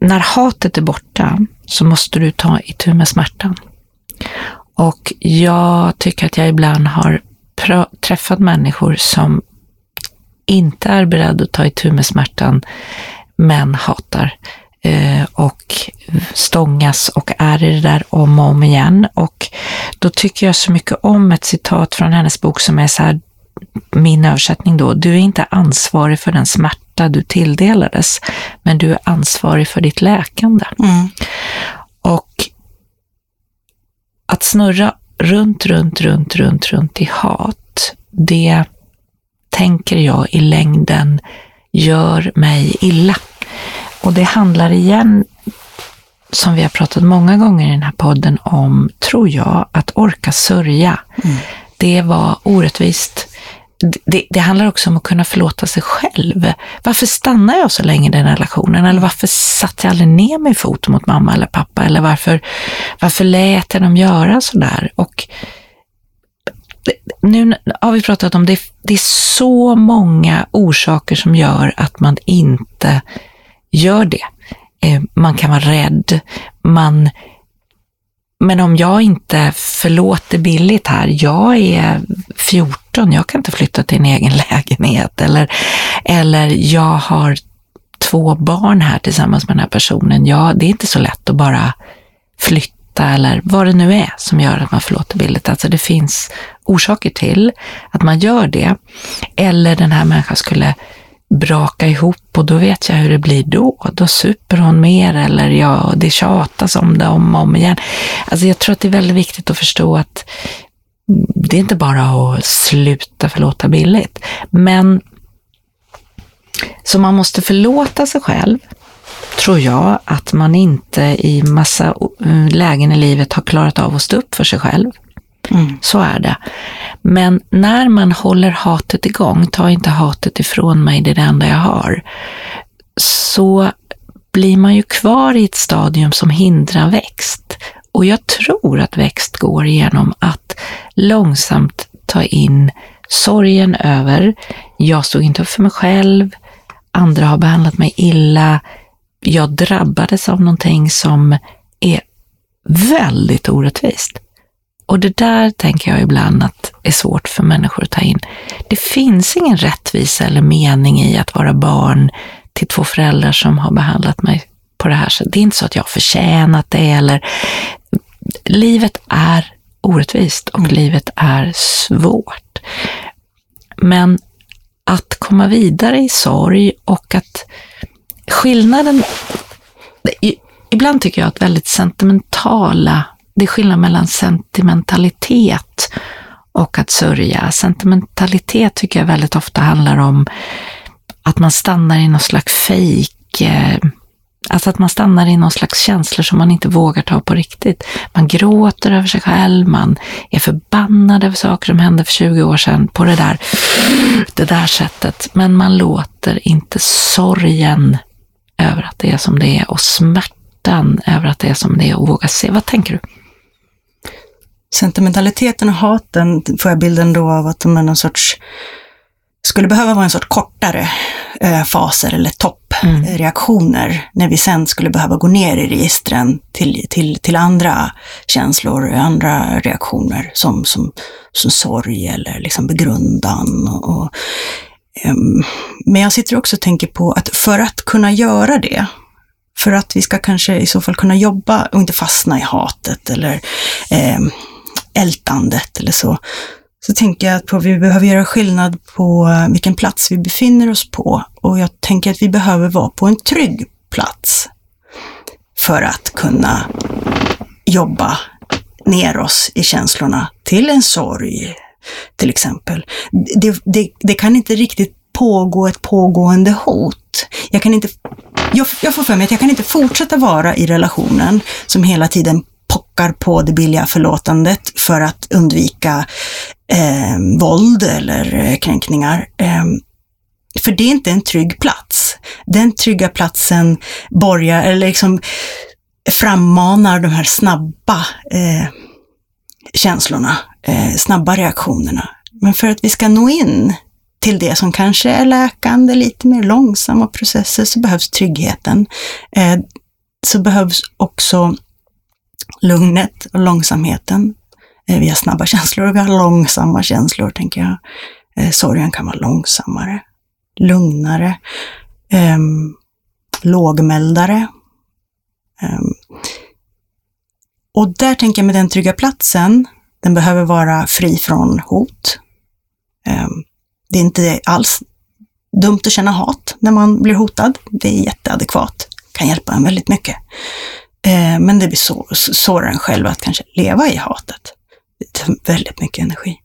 När hatet är borta så måste du ta itu med smärtan. Och jag tycker att jag ibland har pr- träffat människor som inte är beredda att ta itu med smärtan, men hatar eh, och stångas och är i det där om och om igen. Och då tycker jag så mycket om ett citat från hennes bok som är så här, min översättning då: du är inte ansvarig för den smärta du tilldelades, men du är ansvarig för ditt läkande. Mm. Och att snurra runt, runt, runt, runt, runt i hat, det tänker jag i längden gör mig illa. Och det handlar igen, som vi har pratat många gånger i den här podden om, tror jag, att orka sörja. Mm. Det var orättvist. Det, det handlar också om att kunna förlåta sig själv. Varför stannar jag så länge i den relationen? Eller varför satt jag aldrig ner min fot mot mamma eller pappa? Eller varför, varför lät jag dem göra sådär? Och nu har vi pratat om det. Det är så många orsaker som gör att man inte gör det. Man kan vara rädd. Man... Men om jag inte förlåter billigt här, jag är fjorton, jag kan inte flytta till en egen lägenhet. Eller, eller jag har två barn här tillsammans med den här personen. Ja, det är inte så lätt att bara flytta eller vad det nu är som gör att man förlåter billigt. Alltså det finns orsaker till att man gör det. Eller den här människan skulle braka ihop och då vet jag hur det blir då. Då super hon mer, eller ja, det tjatas om det om och om igen. Alltså jag tror att det är väldigt viktigt att förstå att det är inte bara att sluta förlåta billigt. Men så man måste förlåta sig själv, tror jag, att man inte i massa lägen i livet har klarat av att stå upp för sig själv. Mm. Så är det. Men när man håller hatet igång, ta inte hatet ifrån mig, det är det enda jag har, så blir man ju kvar i ett stadium som hindrar växt. Och jag tror att växt går genom att långsamt ta in sorgen över: jag stod inte upp för mig själv, andra har behandlat mig illa, jag drabbades av någonting som är väldigt orättvist. Och det där tänker jag ibland att är svårt för människor att ta in. Det finns ingen rättvisa eller mening i att vara barn till två föräldrar som har behandlat mig på det här sättet. Det är inte så att jag har förtjänat det. Eller... Livet är orättvist och mm. livet är svårt. Men att komma vidare i sorg och att skillnaden... Ibland tycker jag att väldigt sentimentala... Det är skillnad mellan sentimentalitet och att sörja. Sentimentalitet tycker jag väldigt ofta handlar om att man stannar i någon slags fejk Alltså att man stannar i någon slags känslor som man inte vågar ta på riktigt. Man gråter över sig själv, man är förbannad över saker som hände för tjugo år sedan på det där, det där sättet. Men man låter inte sorgen över att det är som det är och smärtan över att det är som det är och våga se. Vad tänker du? Sentimentaliteten och haten får jag bilden då av att de är någon sorts... skulle behöva vara en sorts kortare eh, faser eller toppreaktioner mm. när vi sen skulle behöva gå ner i registren till, till, till andra känslor, andra reaktioner som, som, som sorg eller liksom begrundan. Och, och, eh, men jag sitter också och tänker på att för att kunna göra det, för att vi ska kanske i så fall kunna jobba och inte fastna i hatet eller eh, ältandet eller så, så tänker jag att vi behöver göra skillnad på vilken plats vi befinner oss på. Och jag tänker att vi behöver vara på en trygg plats för att kunna jobba ner oss i känslorna till en sorg till exempel. Det, det, det kan inte riktigt pågå ett pågående hot. Jag kan inte, jag, jag får för mig att jag kan inte fortsätta vara i relationen som hela tiden pockar på det billiga förlåtandet för att undvika eh, våld eller kränkningar. Eh, för det är inte en trygg plats. Den trygga platsen borgar, eller liksom frammanar de här snabba eh, känslorna, eh, snabba reaktionerna. Men för att vi ska nå in till det som kanske är läkande, lite mer långsamma processer, så behövs tryggheten. Eh, så behövs också lugnet och långsamheten. Vi har snabba känslor och vi har långsamma känslor, tänker jag. Sorgen kan vara långsammare, lugnare, um, lågmäldare. Um, och där tänker jag med den trygga platsen, den behöver vara fri från hot. Um, det är inte alls dumt att känna hat när man blir hotad. Det är jätteadekvat, kan hjälpa en väldigt mycket. Men det blir så, såren själv att kanske leva i hatet. Det tar väldigt mycket energi.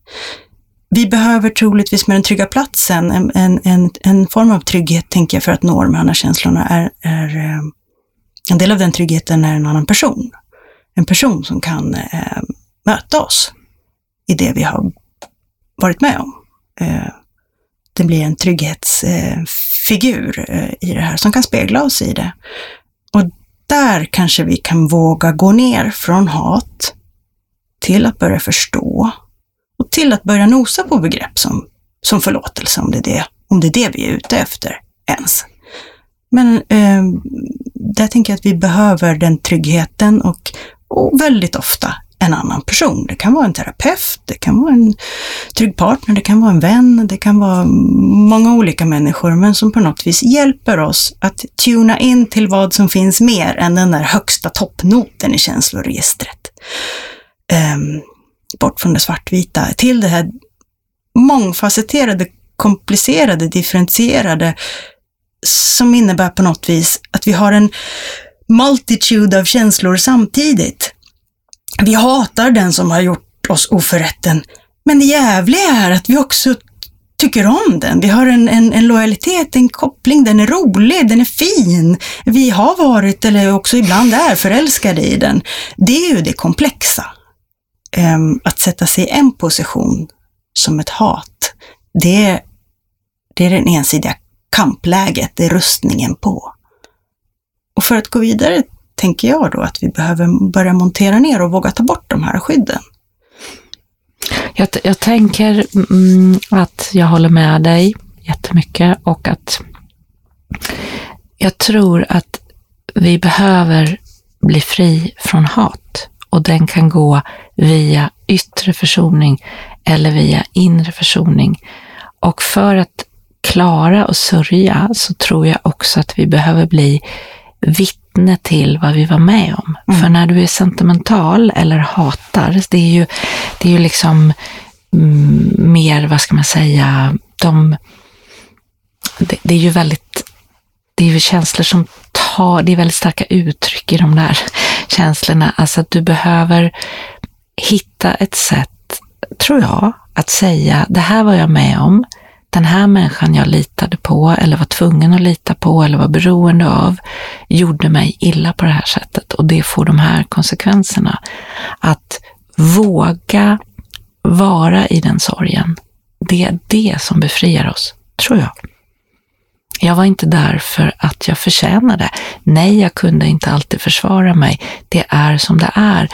Vi behöver troligtvis med den trygga platsen en, en, en, en form av trygghet, tänker jag, för att nå de här känslorna. Är, är, en del av den tryggheten är en annan person. En person som kan äh, möta oss i det vi har varit med om. Äh, det blir en trygghetsfigur äh, äh, i det här som kan spegla oss i det. Och där kanske vi kan våga gå ner från hat till att börja förstå och till att börja nosa på begrepp som, som förlåtelse, om det, är det, om det är det vi är ute efter ens. Men eh, där tänker jag att vi behöver den tryggheten och, och väldigt ofta en annan person. Det kan vara en terapeut, det kan vara en trygg partner, det kan vara en vän, det kan vara många olika människor, men som på något vis hjälper oss att tuna in till vad som finns mer än den där högsta toppnoten i känsloregistret. Um, bort från det svartvita till det här mångfacetterade, komplicerade, differentierade, som innebär på något vis att vi har en multitude av känslor samtidigt. Vi hatar den som har gjort oss oförrätten, men det jävliga är att vi också tycker om den. Vi har en, en, en lojalitet, en koppling, den är rolig, den är fin. Vi har varit, eller också ibland är, förälskade i den. Det är ju det komplexa. Um, att sätta sig i en position som ett hat, det är, det är den ensidiga kampläget, det är rustningen på. Och för att gå vidare tänker jag då att vi behöver börja montera ner och våga ta bort de här skydden. Jag, jag tänker mm, att jag håller med dig jättemycket, och att jag tror att vi behöver bli fri från hat, och den kan gå via yttre försoning eller via inre försoning. Och för att klara och sörja så tror jag också att vi behöver bli vittne till vad vi var med om. Mm. För när du är sentimental eller hatar, det är ju, det är ju liksom mm, mer, vad ska man säga, de, det, det är ju väldigt, det är ju känslor som tar, det är väldigt starka uttryck i de där känslorna. Alltså att du behöver hitta ett sätt, tror jag, att säga, det här var jag med om, den här människan jag litade på eller var tvungen att lita på eller var beroende av gjorde mig illa på det här sättet, och det får de här konsekvenserna. Att våga vara i den sorgen, det är det som befriar oss, tror jag. Jag var inte där för att jag förtjänade. Nej, jag kunde inte alltid försvara mig. Det är som det är.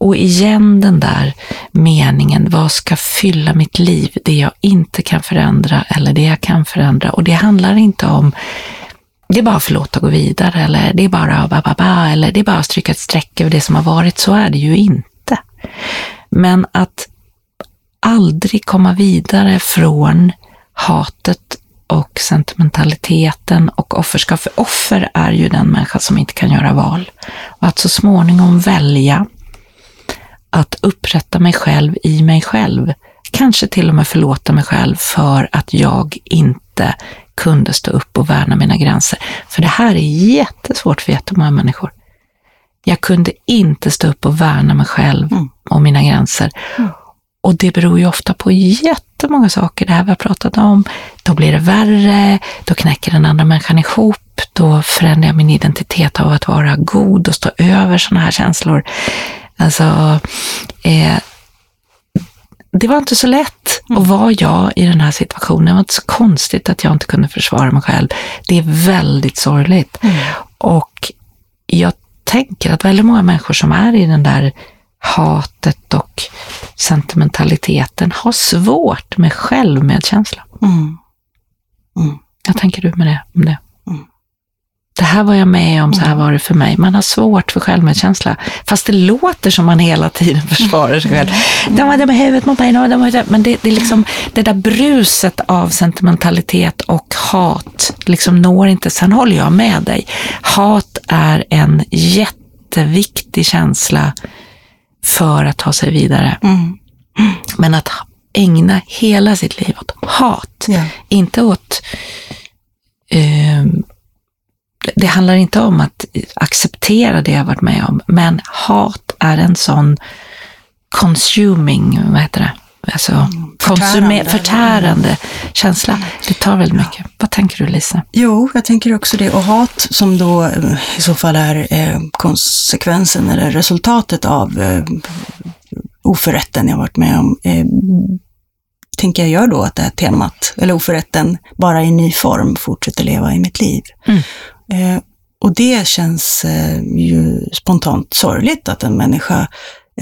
Och igen den där meningen, vad ska fylla mitt liv? Det jag inte kan förändra eller det jag kan förändra. Och det handlar inte om, det är bara förlåt att gå vidare, eller det är bara bababa, eller det är bara att stryka ett streck över det som har varit. Så är det ju inte. Men att aldrig komma vidare från hatet och sentimentaliteten och offerskap. För offer är ju den människa som inte kan göra val. Och att så småningom välja att upprätta mig själv i mig själv. Kanske till och med förlåta mig själv för att jag inte kunde stå upp och värna mina gränser. För det här är jättesvårt för jättemånga människor. Jag kunde inte stå upp och värna mig själv mm. och mina gränser. Mm. Och det beror ju ofta på jättemånga saker, det här vi har pratat om. Då blir det värre, då knäcker den andra människan ihop, då förändrar jag min identitet av att vara god och stå över sådana här känslor. Alltså, eh, det var inte så lätt att vara jag i den här situationen. Det var inte så konstigt att jag inte kunde försvara mig själv. Det är väldigt sorgligt. Mm. Och jag tänker att väldigt många människor som är i den där hatet och sentimentaliteten har svårt med självmedkänsla. Mm. Mm. Jag tänker du med det? Om det. Mm. Det här var jag med om, så här var det för mig. Man har svårt för självmedkänsla. Fast det låter som man hela tiden försvarar sig själv. De var det med huvudet mot mig. De var det. Men det, det är liksom det där bruset av sentimentalitet och hat liksom når inte. Sen håller jag med dig. Hat är en jätteviktig känsla för att ta sig vidare. Mm. Men att ägna hela sitt liv åt hat. Yeah. Inte åt... Eh, det handlar inte om att acceptera det jag varit med om. Men hat är en sån consuming, vad heter det? Alltså, mm, förtärande, förtärande känsla. Det tar väldigt mycket. Vad tänker du, Lisa? Jo, jag tänker också det. Och hat som då i så fall är eh, konsekvensen eller resultatet av eh, oförrätten jag varit med om. Eh, tänker jag gör då att det här temat, eller oförrätten, bara i ny form fortsätter leva i mitt liv. Mm. Eh, och det känns eh, ju spontant sorgligt att en människa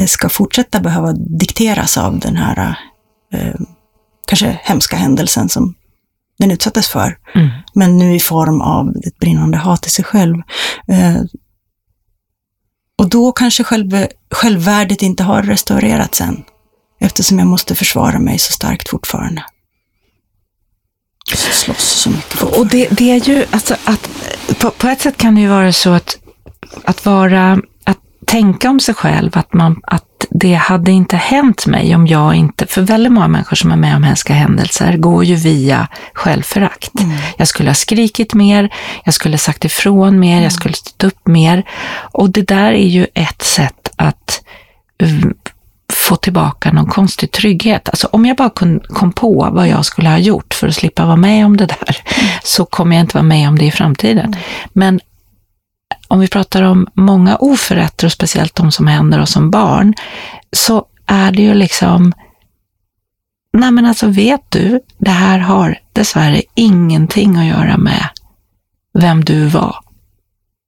ska fortsätta behöva dikteras av den här eh, kanske hemska händelsen som den utsattes för. Mm. Men nu i form av ett brinnande hat i sig själv. Eh, och då kanske själv, självvärdet inte har restaurerats än. Eftersom jag måste försvara mig så starkt fortfarande. Så slåss så mycket. Och det, det är ju alltså att på, på ett sätt kan det ju vara så att att vara tänka om sig själv, att, man, att det hade inte hänt mig om jag inte, för väldigt många människor som är med om hemska händelser går ju via självförakt. Mm. Jag skulle ha skrikit mer, jag skulle sagt ifrån mer, mm. jag skulle stått upp mer, och det där är ju ett sätt att um, få tillbaka någon konstig trygghet. Alltså om jag bara kom på vad jag skulle ha gjort för att slippa vara med om det där, mm. så kommer jag inte vara med om det i framtiden. Mm. Men om vi pratar om många oförrätter och speciellt de som händer oss som barn, så är det ju liksom, nej men alltså vet du, det här har dessvärre ingenting att göra med vem du var.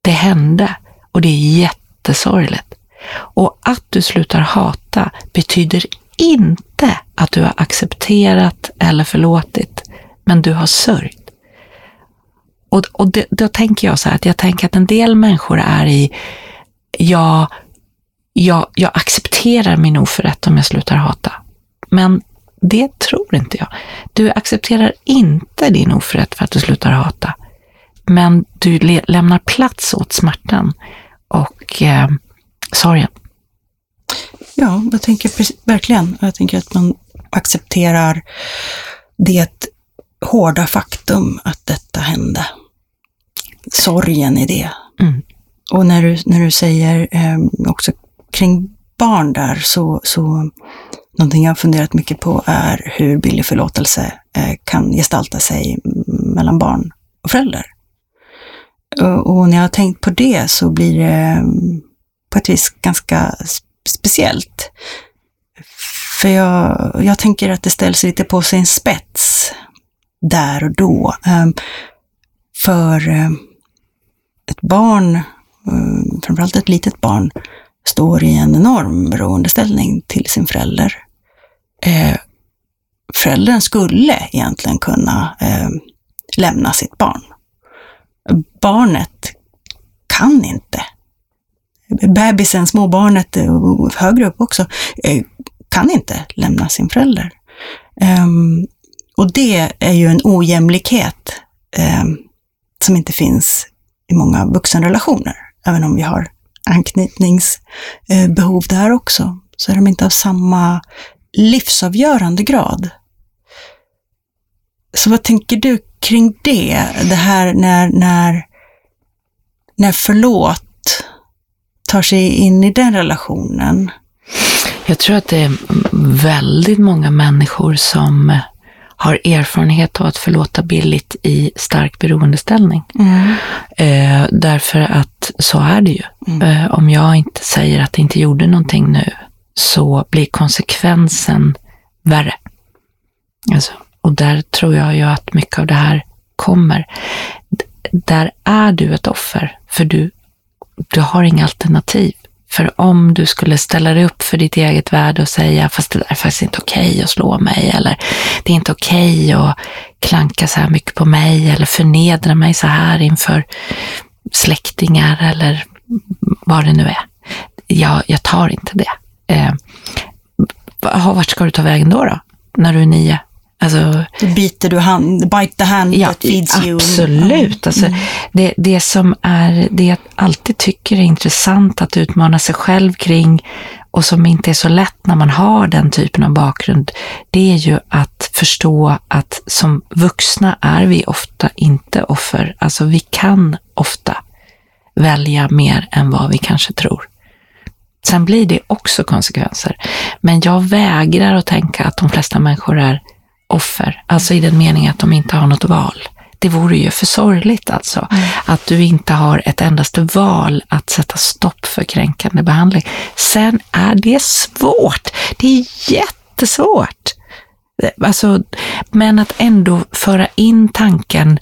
Det hände och det är jättesorgligt. Och att du slutar hata betyder inte att du har accepterat eller förlåtit, men du har sörjt. Och, och det, då tänker jag så här, att jag tänker att en del människor är i, jag, jag, jag accepterar min oförrätt om jag slutar hata. Men det tror inte jag. Du accepterar inte din oförrätt för att du slutar hata. Men du le, lämnar plats åt smärtan och eh, sorgen. Ja, jag tänker verkligen. Jag tänker att man accepterar det hårda faktum att detta hände. Sorgen i det. Mm. Och när du, när du säger eh, också kring barn där, så, så någonting jag har funderat mycket på är hur billig förlåtelse kan gestalta sig mellan barn och föräldrar. Och när jag har tänkt på det så blir det på ett vis ganska speciellt. För jag, jag tänker att det ställs lite på sin spets där och då. För ett barn, framförallt ett litet barn, står i en enorm beroendeställning till sin förälder. Föräldern skulle egentligen kunna lämna sitt barn. Barnet kan inte. Bebisen, småbarnet, och högre upp också, kan inte lämna sin förälder. Um, och det är ju en ojämlikhet um, som inte finns i många vuxenrelationer. Även om vi har anknytningsbehov uh, där också, så är de inte av samma livsavgörande grad. Så vad tänker du kring det? Det här när, när, när förlåt tar sig in i den relationen. Jag tror att det är väldigt många människor som har erfarenhet av att förlåta billigt i stark beroendeställning. Mm. Eh, därför att så är det ju. Mm. Eh, om jag inte säger att jag inte gjorde någonting nu, så blir konsekvensen värre. Alltså, och där tror jag ju att mycket av det här kommer. D- där är du ett offer, för du, du har inga alternativ. För om du skulle ställa dig upp för ditt eget värde och säga, fast det där är faktiskt inte okej att slå mig, eller det är inte okej att klanka så här mycket på mig, eller förnedra mig så här inför släktingar eller vad det nu är. Jag, jag tar inte det. Eh, vart ska du ta vägen då då? När du är nio? Alltså, biter du hand, bite the hand ja, that feeds you. Absolut. Alltså, mm. det, det som är det jag alltid tycker är intressant att utmana sig själv kring, och som inte är så lätt när man har den typen av bakgrund, det är ju att förstå att som vuxna är vi ofta inte offer. Alltså vi kan ofta välja mer än vad vi kanske tror. Sen blir det också konsekvenser. Men jag vägrar att tänka att de flesta människor är offer, alltså i den meningen att de inte har något val. Det vore ju för sorgligt alltså, mm. att du inte har ett endaste val att sätta stopp för kränkande behandling. Sen är det svårt, det är jättesvårt. Alltså, men att ändå föra in tanken,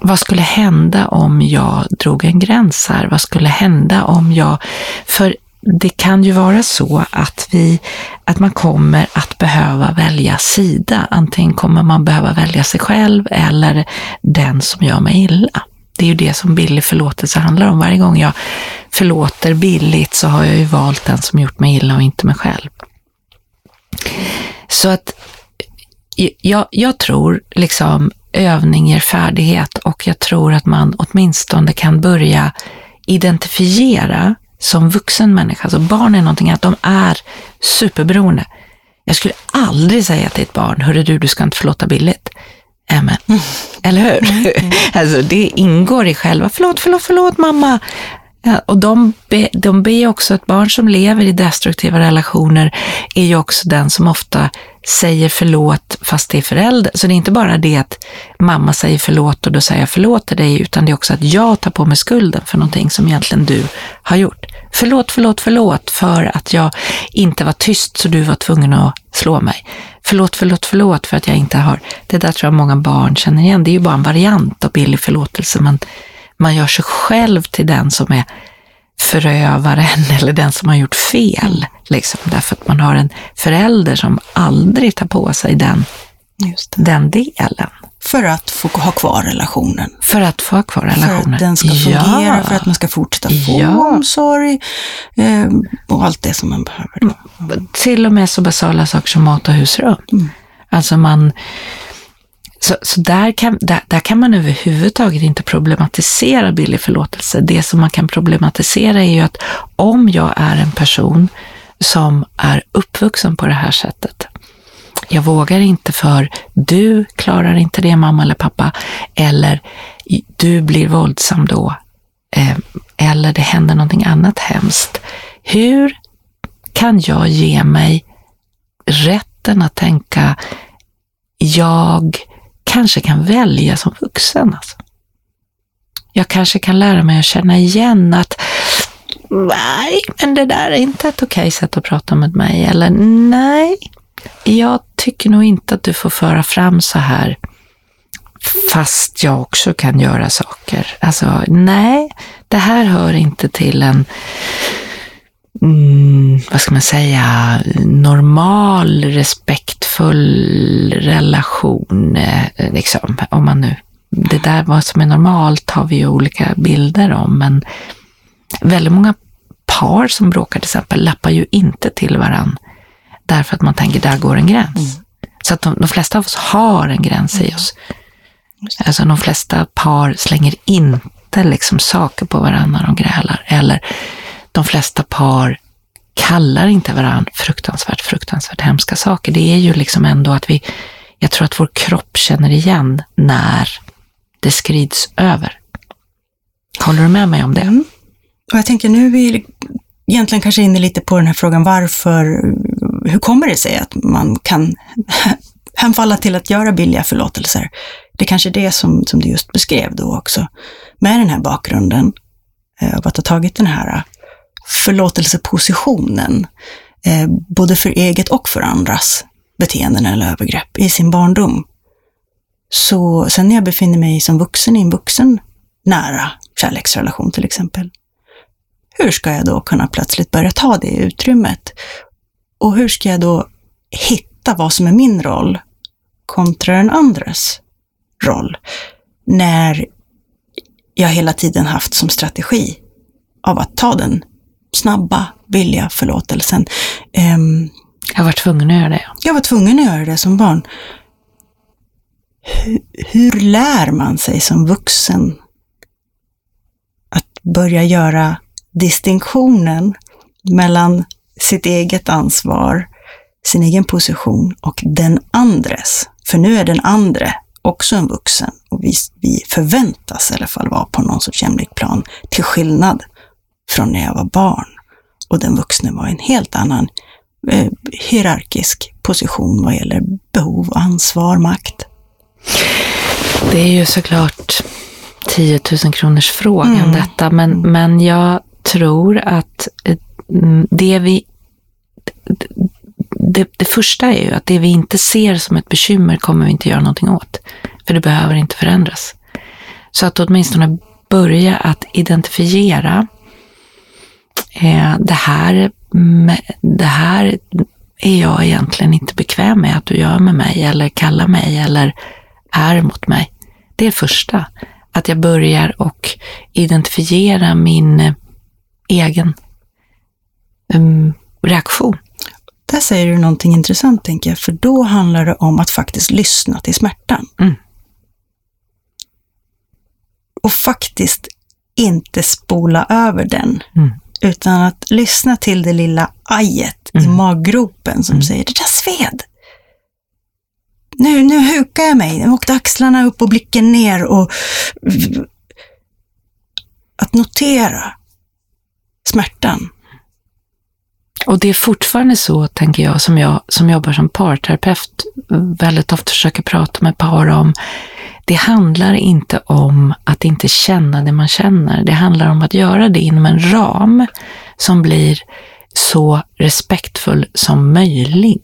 vad skulle hända om jag drog en gräns här? Vad skulle hända om jag... För det kan ju vara så att, vi, att man kommer att behöva välja sida. Antingen kommer man behöva välja sig själv eller den som gör mig illa. Det är ju det som billig förlåtelse handlar om. Varje gång jag förlåter billigt så har jag ju valt den som gjort mig illa och inte mig själv. Så att jag, jag tror liksom övning ger färdighet, och jag tror att man åtminstone kan börja identifiera som vuxen människa. Så barn är någonting att de är superberoende. Jag skulle aldrig säga till ett barn, hörru du, du ska inte förlåta billigt. Amen. Mm. Eller hur? Mm. Alltså det ingår i själva, förlåt, förlåt, förlåt mamma. Ja, och de be, de ber också att barn som lever i destruktiva relationer är ju också den som ofta säger förlåt fast det är förälder. Så det är inte bara det att mamma säger förlåt och då säger jag förlåt till dig, utan det är också att jag tar på mig skulden för någonting som egentligen du har gjort. Förlåt, förlåt, förlåt för att jag inte var tyst så du var tvungen att slå mig. Förlåt, förlåt, förlåt för att jag inte har... Det där tror jag många barn känner igen. Det är ju bara en variant av billig förlåtelse, men man gör sig själv till den som är förövaren eller den som har gjort fel. Liksom, därför att man har en förälder som aldrig tar på sig den, just den delen. För att få ha kvar relationen. För att få ha kvar relationen. För att den ska fungera, ja. För att man ska fortsätta få ja. omsorg eh, och allt det som man behöver. Mm. Till och med så basala saker som mat och husrum. Mm. Alltså man... Så, så där, kan, där, där kan man överhuvudtaget inte problematisera billig förlåtelse. Det som man kan problematisera är ju att om jag är en person som är uppvuxen på det här sättet. Jag vågar inte för du klarar inte det mamma eller pappa. Eller du blir våldsam då. Eh, eller det händer någonting annat hemskt. Hur kan jag ge mig rätten att tänka... jag kanske kan välja som vuxen. Alltså. Jag kanske kan lära mig att känna igen att nej, men det där är inte ett okej sätt att prata med mig. Eller nej, jag tycker nog inte att du får föra fram så här. Fast jag också kan göra saker. Alltså, nej, det här hör inte till en, mm, vad ska man säga, normal, respektfull relation. Eh, liksom, om man nu, det där vad som är normalt har vi ju olika bilder om, men väldigt många par som bråkar till exempel lappar ju inte till varann därför att man tänker, där går en gräns. Mm. Så att de, de flesta av oss har en gräns mm. i oss. Alltså de flesta par slänger inte liksom saker på varandra när de grälar. Eller de flesta par kallar inte varandra fruktansvärt, fruktansvärt hemska saker. Det är ju liksom ändå att vi, jag tror att vår kropp känner igen när det skrids över. Håller du med mig om det? Mm. Och jag tänker nu är vi egentligen kanske inne lite på den här frågan varför, hur kommer det sig att man kan hemfalla till att göra billiga förlåtelser? Det är kanske är det som, som du just beskrev då också. Med den här bakgrunden av att ha tagit den här förlåtelsepositionen både för eget och för andras beteenden eller övergrepp i sin barndom. Så sen när jag befinner mig som vuxen i en vuxen nära kärleksrelation till exempel. Hur ska jag då kunna plötsligt börja ta det utrymmet? Och hur ska jag då hitta vad som är min roll kontra den andres roll? När jag hela tiden haft som strategi av att ta den snabba, billiga förlåtelsen. Um, jag var tvungen att göra det. Jag var tvungen att göra det som barn. Hur, hur lär man sig som vuxen att börja göra distinktionen mellan sitt eget ansvar, sin egen position och den andres? För nu är den andre också en vuxen och vi, vi förväntas i alla fall vara på någon sorts jämlik plan, till skillnad från när jag var barn och den vuxne var i en helt annan eh, hierarkisk position vad gäller behov, ansvar, makt. Det är ju såklart tiotusen kronors frågan mm. detta, men, men jag tror att det vi Det, det första är ju att det vi inte ser som ett bekymmer kommer vi inte göra någonting åt. För det behöver inte förändras. Så att åtminstone börja att identifiera eh, det här, det här är jag egentligen inte bekväm med att du gör med mig eller kallar mig eller är mot mig. Det är första. Att jag börjar och identifiera min eh, egen um, reaktion. Där säger du någonting intressant, tänker jag. För då handlar det om att faktiskt lyssna till smärtan. Mm. Och faktiskt inte spola över den. Mm. Utan att lyssna till det lilla ajet mm. i maggropen som mm. säger, det där sved. Nu, nu hukar jag mig. Jag åkte axlarna upp och blicken ner. Och att notera smärtan. Och det är fortfarande så, tänker jag, som jag som jobbar som parterapeut väldigt ofta försöker prata med par om. Det handlar inte om att inte känna det man känner. Det handlar om att göra det inom en ram som blir så respektfull som möjlig.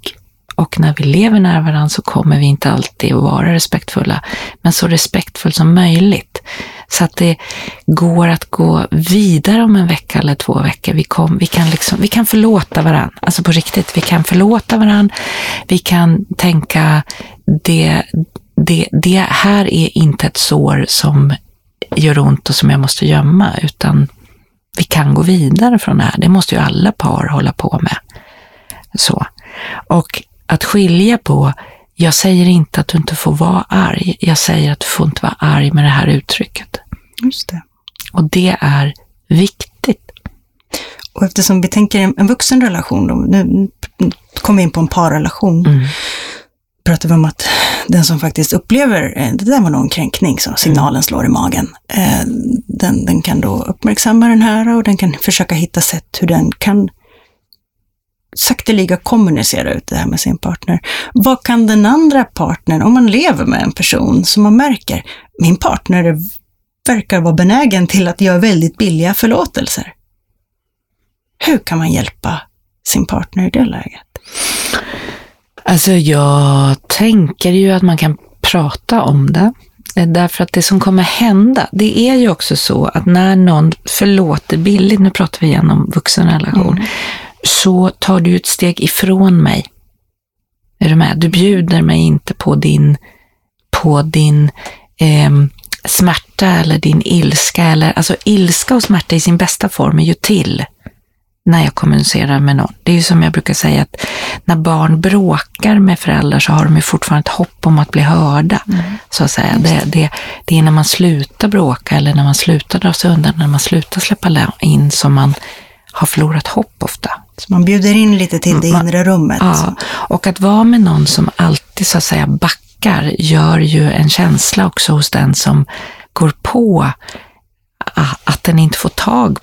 Och när vi lever nära varandra så kommer vi inte alltid att vara respektfulla, men så respektfull som möjligt. Så att det går att gå vidare om en vecka eller två veckor. Vi, kom, vi, kan, liksom, vi kan förlåta varandra, alltså på riktigt. Vi kan förlåta varandra, vi kan tänka det, det, det här är inte ett sår som gör ont och som jag måste gömma, utan vi kan gå vidare från det här. Det måste ju alla par hålla på med. Så. Och att skilja på, jag säger inte att du inte får vara arg, jag säger att du får inte vara arg med det här uttrycket. Just det. Och det är viktigt. Och eftersom vi tänker en vuxenrelation, nu kommer vi in på en parrelation, mm. pratar vi om att den som faktiskt upplever, det där var någon kränkning, så signalen mm. slår i magen. Den, den kan då uppmärksamma den här och den kan försöka hitta sätt hur den kan sakteliga kommunicera ut det här med sin partner. Vad kan den andra partnern, om man lever med en person som man märker, min partner verkar vara benägen till att göra väldigt billiga förlåtelser. Hur kan man hjälpa sin partner i det läget? Alltså jag tänker ju att man kan prata om det. Därför att det som kommer hända, det är ju också så att när någon förlåter billigt, nu pratar vi igen om vuxenrelation, mm. så tar du ett steg ifrån mig. Är du med? Du bjuder mig inte på din, på din eh, smärta eller din ilska. Eller, alltså ilska och smärta i sin bästa form är ju till när jag kommunicerar med någon. Det är ju som jag brukar säga att när barn bråkar med föräldrar så har de ju fortfarande ett hopp om att bli hörda. Mm. Så att säga. Det, det, det är när man slutar bråka eller när man slutar dra sig undan, när man slutar släppa in som man har förlorat hopp ofta. Så man bjuder in lite till det man, inre rummet. Ja, och att vara med någon som alltid så att säga backar gör ju en känsla också hos den som går på att den inte får tag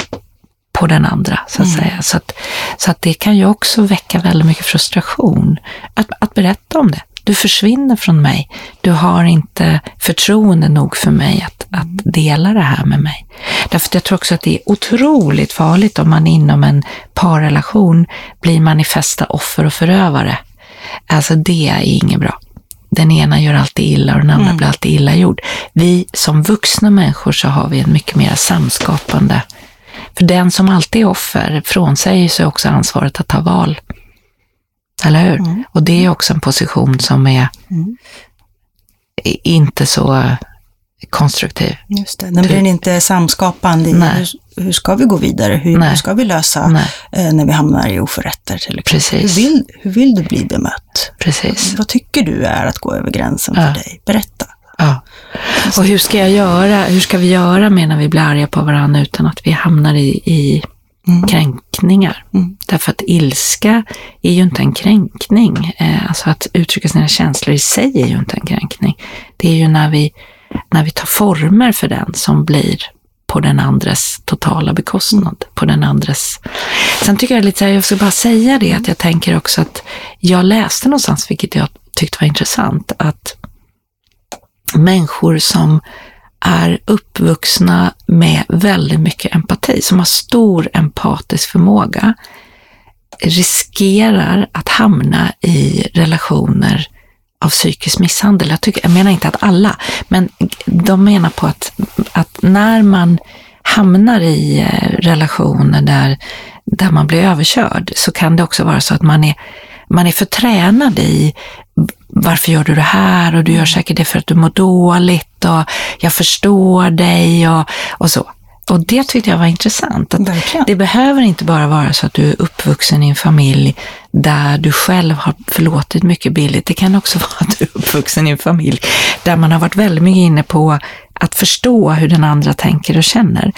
på den andra, så att mm. säga. Så att, så att det kan ju också väcka väldigt mycket frustration. Att, att berätta om det. Du försvinner från mig. Du har inte förtroende nog för mig att, att dela det här med mig. Därför att jag tror också att det är otroligt farligt om man inom en parrelation blir manifesta offer och förövare. Alltså det är inget bra. Den ena gör alltid illa och den andra mm. blir alltid illa gjord. Vi som vuxna människor så har vi en mycket mer samskapande. För den som alltid är offer frånsäger sig också ansvaret att ta val. Eller hur? Mm. Och det är också en position som är mm. inte så konstruktiv. Just det, den typ. Blir inte samskapande. Hur, hur ska vi gå vidare? Hur, hur ska vi lösa eh, när vi hamnar i oförrätter? Till exempel? Precis. Hur vill, hur vill du bli bemött? Precis. Vad tycker du är att gå över gränsen ja. för dig? Berätta. Ja. Och hur ska jag göra? Hur ska vi göra med när vi blir arga på varandra utan att vi hamnar i, i mm. kränkningar? Mm. Därför att ilska är ju inte en kränkning. Alltså att uttrycka sina känslor i sig är ju inte en kränkning. Det är ju när vi, när vi tar former för den som blir på den andres totala bekostnad. På den andres. Sen tycker jag lite, jag ska bara säga det, att jag tänker också att jag läste någonstans, vilket jag tyckte var intressant, att människor som är uppvuxna med väldigt mycket empati, som har stor empatisk förmåga, riskerar att hamna i relationer av psykisk misshandel. Jag, tycker, jag menar inte att alla, men de menar på att, att när man hamnar i relationer där, där man blir överkörd, så kan det också vara så att man är, man är förtränad i varför gör du det här, och du gör säkert det för att du mår dåligt och jag förstår dig och, och så. Och det tyckte jag var intressant. Att det behöver inte bara vara så att du är uppvuxen i en familj där du själv har förlåtit mycket billigt. Det kan också vara att du är uppvuxen i en familj där man har varit väldigt mycket inne på att förstå hur den andra tänker och känner.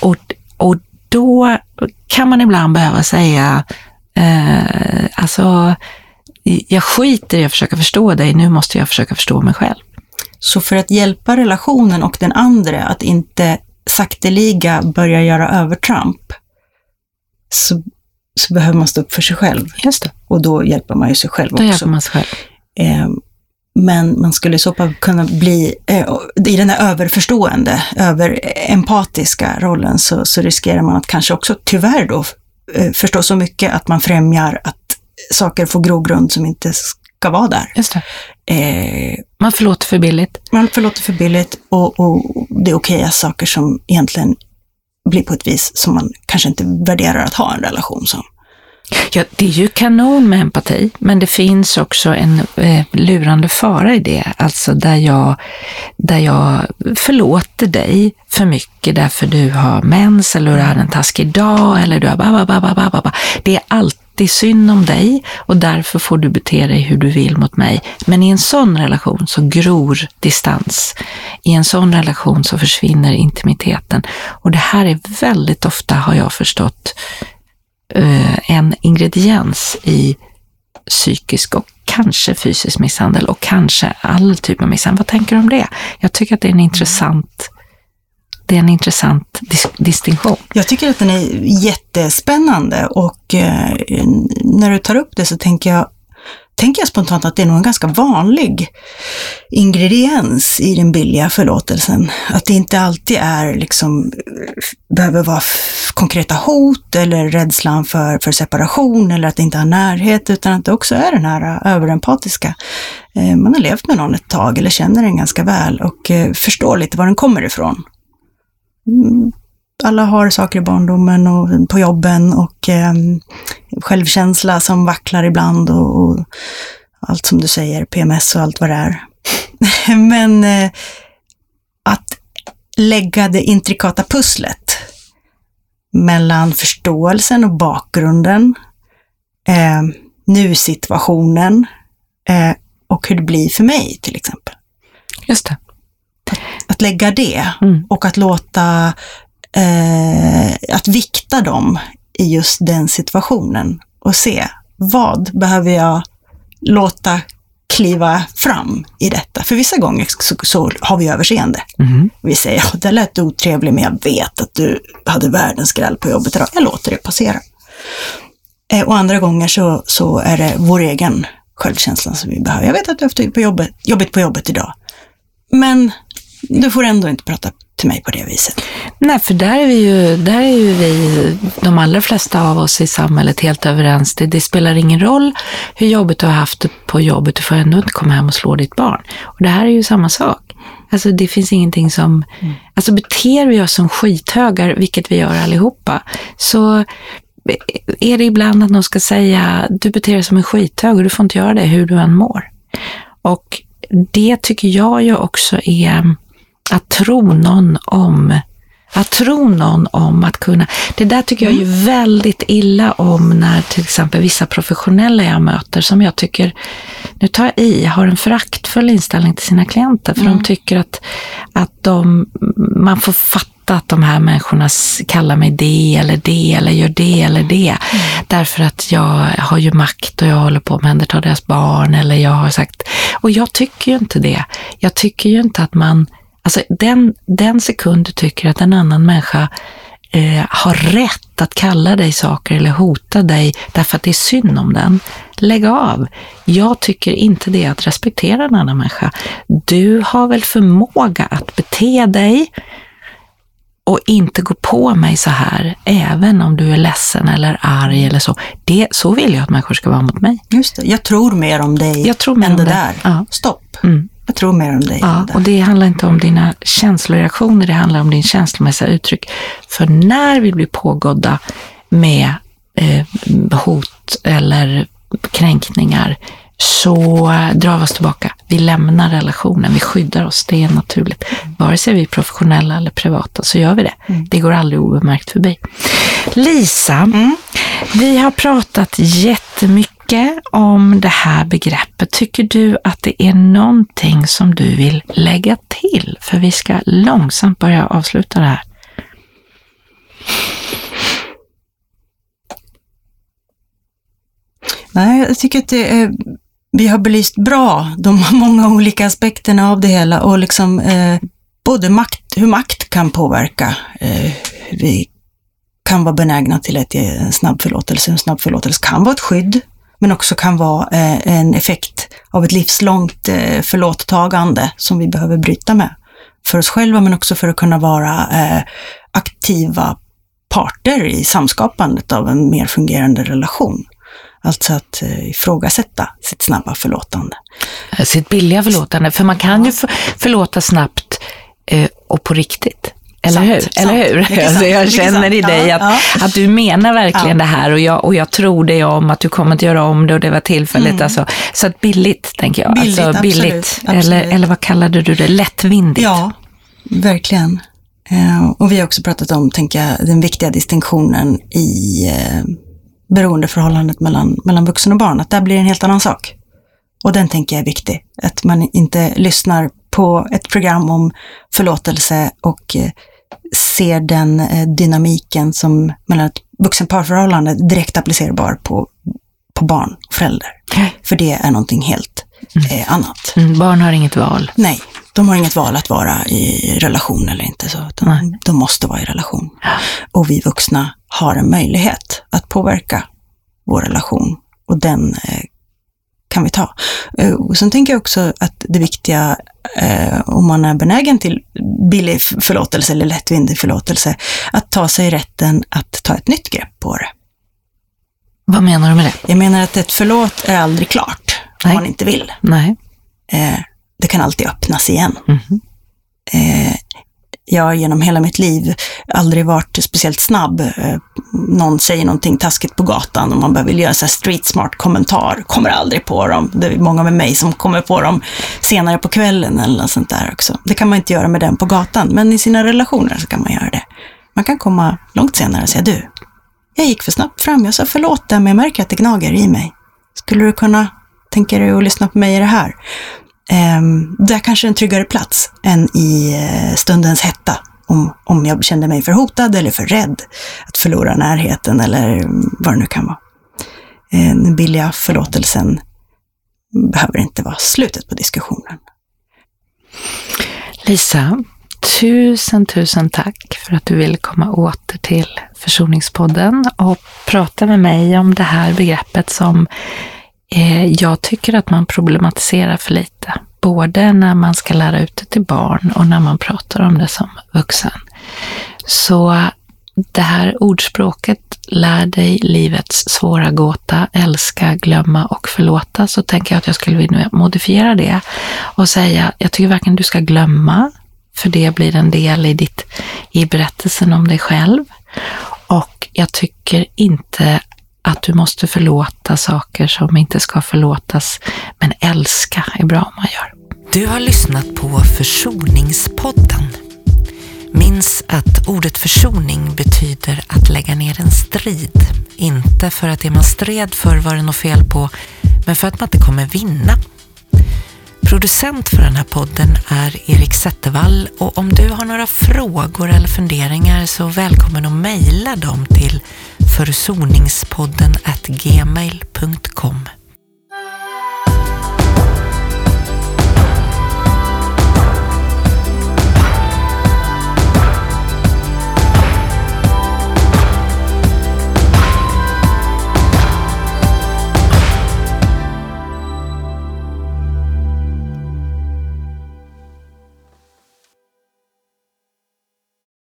Och, och då kan man ibland behöva säga eh, alltså... jag skiter i att försöka förstå dig, nu måste jag försöka förstå mig själv. Så för att hjälpa relationen och den andra att inte sakteliga börja göra övertramp, så, så behöver man stå upp för sig själv. Just det. Och då hjälper man ju sig själv då också. Då hjälper man sig själv. Eh, men man skulle så pass kunna bli, eh, i den här överförstående, överempatiska rollen, så, så riskerar man att kanske också tyvärr då eh, förstå så mycket att man främjar att saker får grogrund som inte ska vara där. Just det. Eh, man förlåter för billigt. Man förlåter för billigt och, och det är okej saker som egentligen blir på ett vis som man kanske inte värderar att ha en relation som. Ja, det är ju kanon med empati, men det finns också en eh, lurande fara i det. Alltså där jag, där jag förlåter dig för mycket därför du har mens eller du har en taskig dag eller du har bababababababa. Det är alltid Det är synd om dig och därför får du bete dig hur du vill mot mig. Men i en sån relation så gror distans. I en sån relation så försvinner intimiteten. Och det här är väldigt ofta, har jag förstått, en ingrediens i psykisk och kanske fysisk misshandel och kanske all typ av misshandel. Vad tänker du om det? Jag tycker att det är en intressant det är en intressant dis- distinktion. Jag tycker att den är jättespännande, och eh, när du tar upp det så tänker jag, tänker jag spontant att det är nog en ganska vanlig ingrediens i den billiga förlåtelsen. Att det inte alltid är liksom, behöver vara f- konkreta hot eller rädslan för, för separation eller att det inte har närhet, utan att det också är den här överempatiska. Eh, man har levt med någon ett tag eller känner den ganska väl och eh, förstår lite var den kommer ifrån. Alla har saker i barndomen och på jobben och eh, självkänsla som vacklar ibland och, och allt som du säger, P M S och allt vad det är. Men eh, att lägga det intrikata pusslet mellan förståelsen och bakgrunden, eh, nu-situationen eh, och hur det blir för mig till exempel. Just det. Att, att lägga det mm. och att låta eh, att vikta dem i just den situationen och se vad behöver jag låta kliva fram i detta. För vissa gånger så, så har vi överseende. Mm. Vi säger, ja, det lät otrevligt, men jag vet att du hade världens gräll på jobbet idag. Jag låter det passera. Eh, och andra gånger så, så är det vår egen självkänsla som vi behöver. Jag vet att du har haft på jobbet, jobbigt på jobbet idag. Men du får ändå inte prata till mig på det viset. Nej, för där är vi ju, där är ju vi, de allra flesta av oss i samhället, helt överens. Det, det spelar ingen roll hur jobbet du har haft på jobbet, du får ändå inte komma hem och slå ditt barn. Och det här är ju samma sak. Alltså det finns ingenting som... Mm. Alltså beter vi oss som skithögar, vilket vi gör allihopa, så är det ibland att någon ska säga, du beter dig som en skithög och du får inte göra det hur du än mår. Och det tycker jag ju också är att tro någon om att tro någon om att kunna. Det där tycker jag ju väldigt illa om, när till exempel vissa professionella jag möter, som jag tycker, nu tar jag i, har en föraktfull inställning till sina klienter, för mm. de tycker att, att de, man får fatta att de här människorna kallar mig det eller det eller gör det eller det. Mm. Därför att jag har ju makt och jag håller på med att ta deras barn, eller jag har sagt, och jag tycker ju inte det. Jag tycker ju inte att man, alltså den, den sekund du tycker att en annan människa eh, har rätt att kalla dig saker eller hota dig därför att det är synd om den, lägg av. Jag tycker inte det är att respektera en annan människa. Du har väl förmåga att bete dig och inte gå på mig så här, även om du är ledsen eller arg eller så. Det, så vill jag att människor ska vara mot mig. Just det, jag tror mer om dig jag tror mer än om det dig. där. Ja. Stopp. Mm. Jag tror mer om dig. Ja, och det handlar inte om dina känsloreaktioner, det handlar om din känslomässiga uttryck. För när vi blir pågådda med eh, hot eller kränkningar, så drar vi oss tillbaka. Vi lämnar relationen, vi skyddar oss, det är naturligt. Vare sig vi är professionella eller privata så gör vi det. Mm. Det går aldrig obemärkt förbi. Lisa, mm. vi har pratat jättemycket om det här begreppet. Tycker du att det är någonting som du vill lägga till? För vi ska långsamt börja avsluta det här. Nej, jag tycker att det är... Vi har belyst bra de många olika aspekterna av det hela, och liksom eh, både makt, hur makt kan påverka. Eh, vi kan vara benägna till ett, en snabb förlåtelse. En snabb förlåtelse kan vara ett skydd, men också kan vara eh, en effekt av ett livslångt eh, förlåttagande som vi behöver bryta med. För oss själva, men också för att kunna vara eh, aktiva parter i samskapandet av en mer fungerande relation. Alltså att ifrågasätta sitt snabba förlåtande. Sitt billiga förlåtande. För man kan ja. ju förlåta snabbt och på riktigt. Eller sant, hur? Sant. Eller hur? Alltså jag känner i dig att, ja, ja. att du menar verkligen ja. det här. Och jag, och jag tror det om att du kommer att göra om det, och det var tillfälligt. Mm. Alltså. Så att billigt, tänker jag. Billigt, alltså, absolut, billigt. Absolut. Eller, eller vad kallade du det? Lättvindigt. Ja, verkligen. Och vi har också pratat om, tänker jag, den viktiga distinktionen i... beroendeförhållandet mellan, mellan vuxen och barn, att där blir en helt annan sak. Och den tänker jag är viktig. Att man inte lyssnar på ett program om förlåtelse och ser den dynamiken som mellan ett vuxenparförhållande direkt applicerbar på, på barn och föräldrar. För det är någonting helt mm. eh, annat. Mm, barn har inget val. Nej. de har inget val att vara i relation eller inte, så de, de måste vara i relation. Och vi vuxna har en möjlighet att påverka vår relation, och den eh, kan vi ta. Eh, och sen tänker jag också att det viktiga, eh, om man är benägen till billig förlåtelse eller lättvindig förlåtelse, att ta sig rätten att ta ett nytt grepp på det. Vad menar du med det? Jag menar att ett förlåt är aldrig klart. Nej. Om man inte vill. Nej. Eh, det kan alltid öppnas igen. Mm-hmm. Eh, jag har genom hela mitt liv aldrig varit speciellt snabb. Eh, någon säger någonting taskigt på gatan och man bara vill göra så här street smart kommentar. Kommer aldrig på dem. Det är många med mig som kommer på dem senare på kvällen eller något sånt där också. Det kan man inte göra med den på gatan, men i sina relationer så kan man göra det. Man kan komma långt senare och säga, du, jag gick för snabbt fram, jag sa förlåt dig, men jag märker att det gnager i mig. Skulle du kunna tänka dig att lyssna på mig i det här? Ehm, det är kanske en tryggare plats än i stundens hetta. Om, om jag kände mig för hotad eller för rädd att förlora närheten eller vad det nu kan vara. Ehm, den billiga förlåtelsen behöver inte vara slutet på diskussionen. Lisa, Tusen, tusen tack för att du vill komma åter till Försoningspodden och prata med mig om det här begreppet som eh, jag tycker att man problematiserar för lite. Både när man ska lära ut det till barn och när man pratar om det som vuxen. Så det här ordspråket, lär dig livets svåra gåta, älska, glömma och förlåta, så tänker jag att jag skulle vilja modifiera det och säga, jag tycker verkligen du ska glömma. För det blir en del i, ditt, i berättelsen om dig själv. Och jag tycker inte att du måste förlåta saker som inte ska förlåtas. Men älska är bra om man gör. Du har lyssnat på Försoningspodden. Minns att ordet försoning betyder att lägga ner en strid. Inte för att det man stred för var det något fel på, men för att man inte kommer vinna. Producent för den här podden är Erik Settevall, och om du har några frågor eller funderingar så välkommen att mejla dem till försoningspodden at gmail dot com.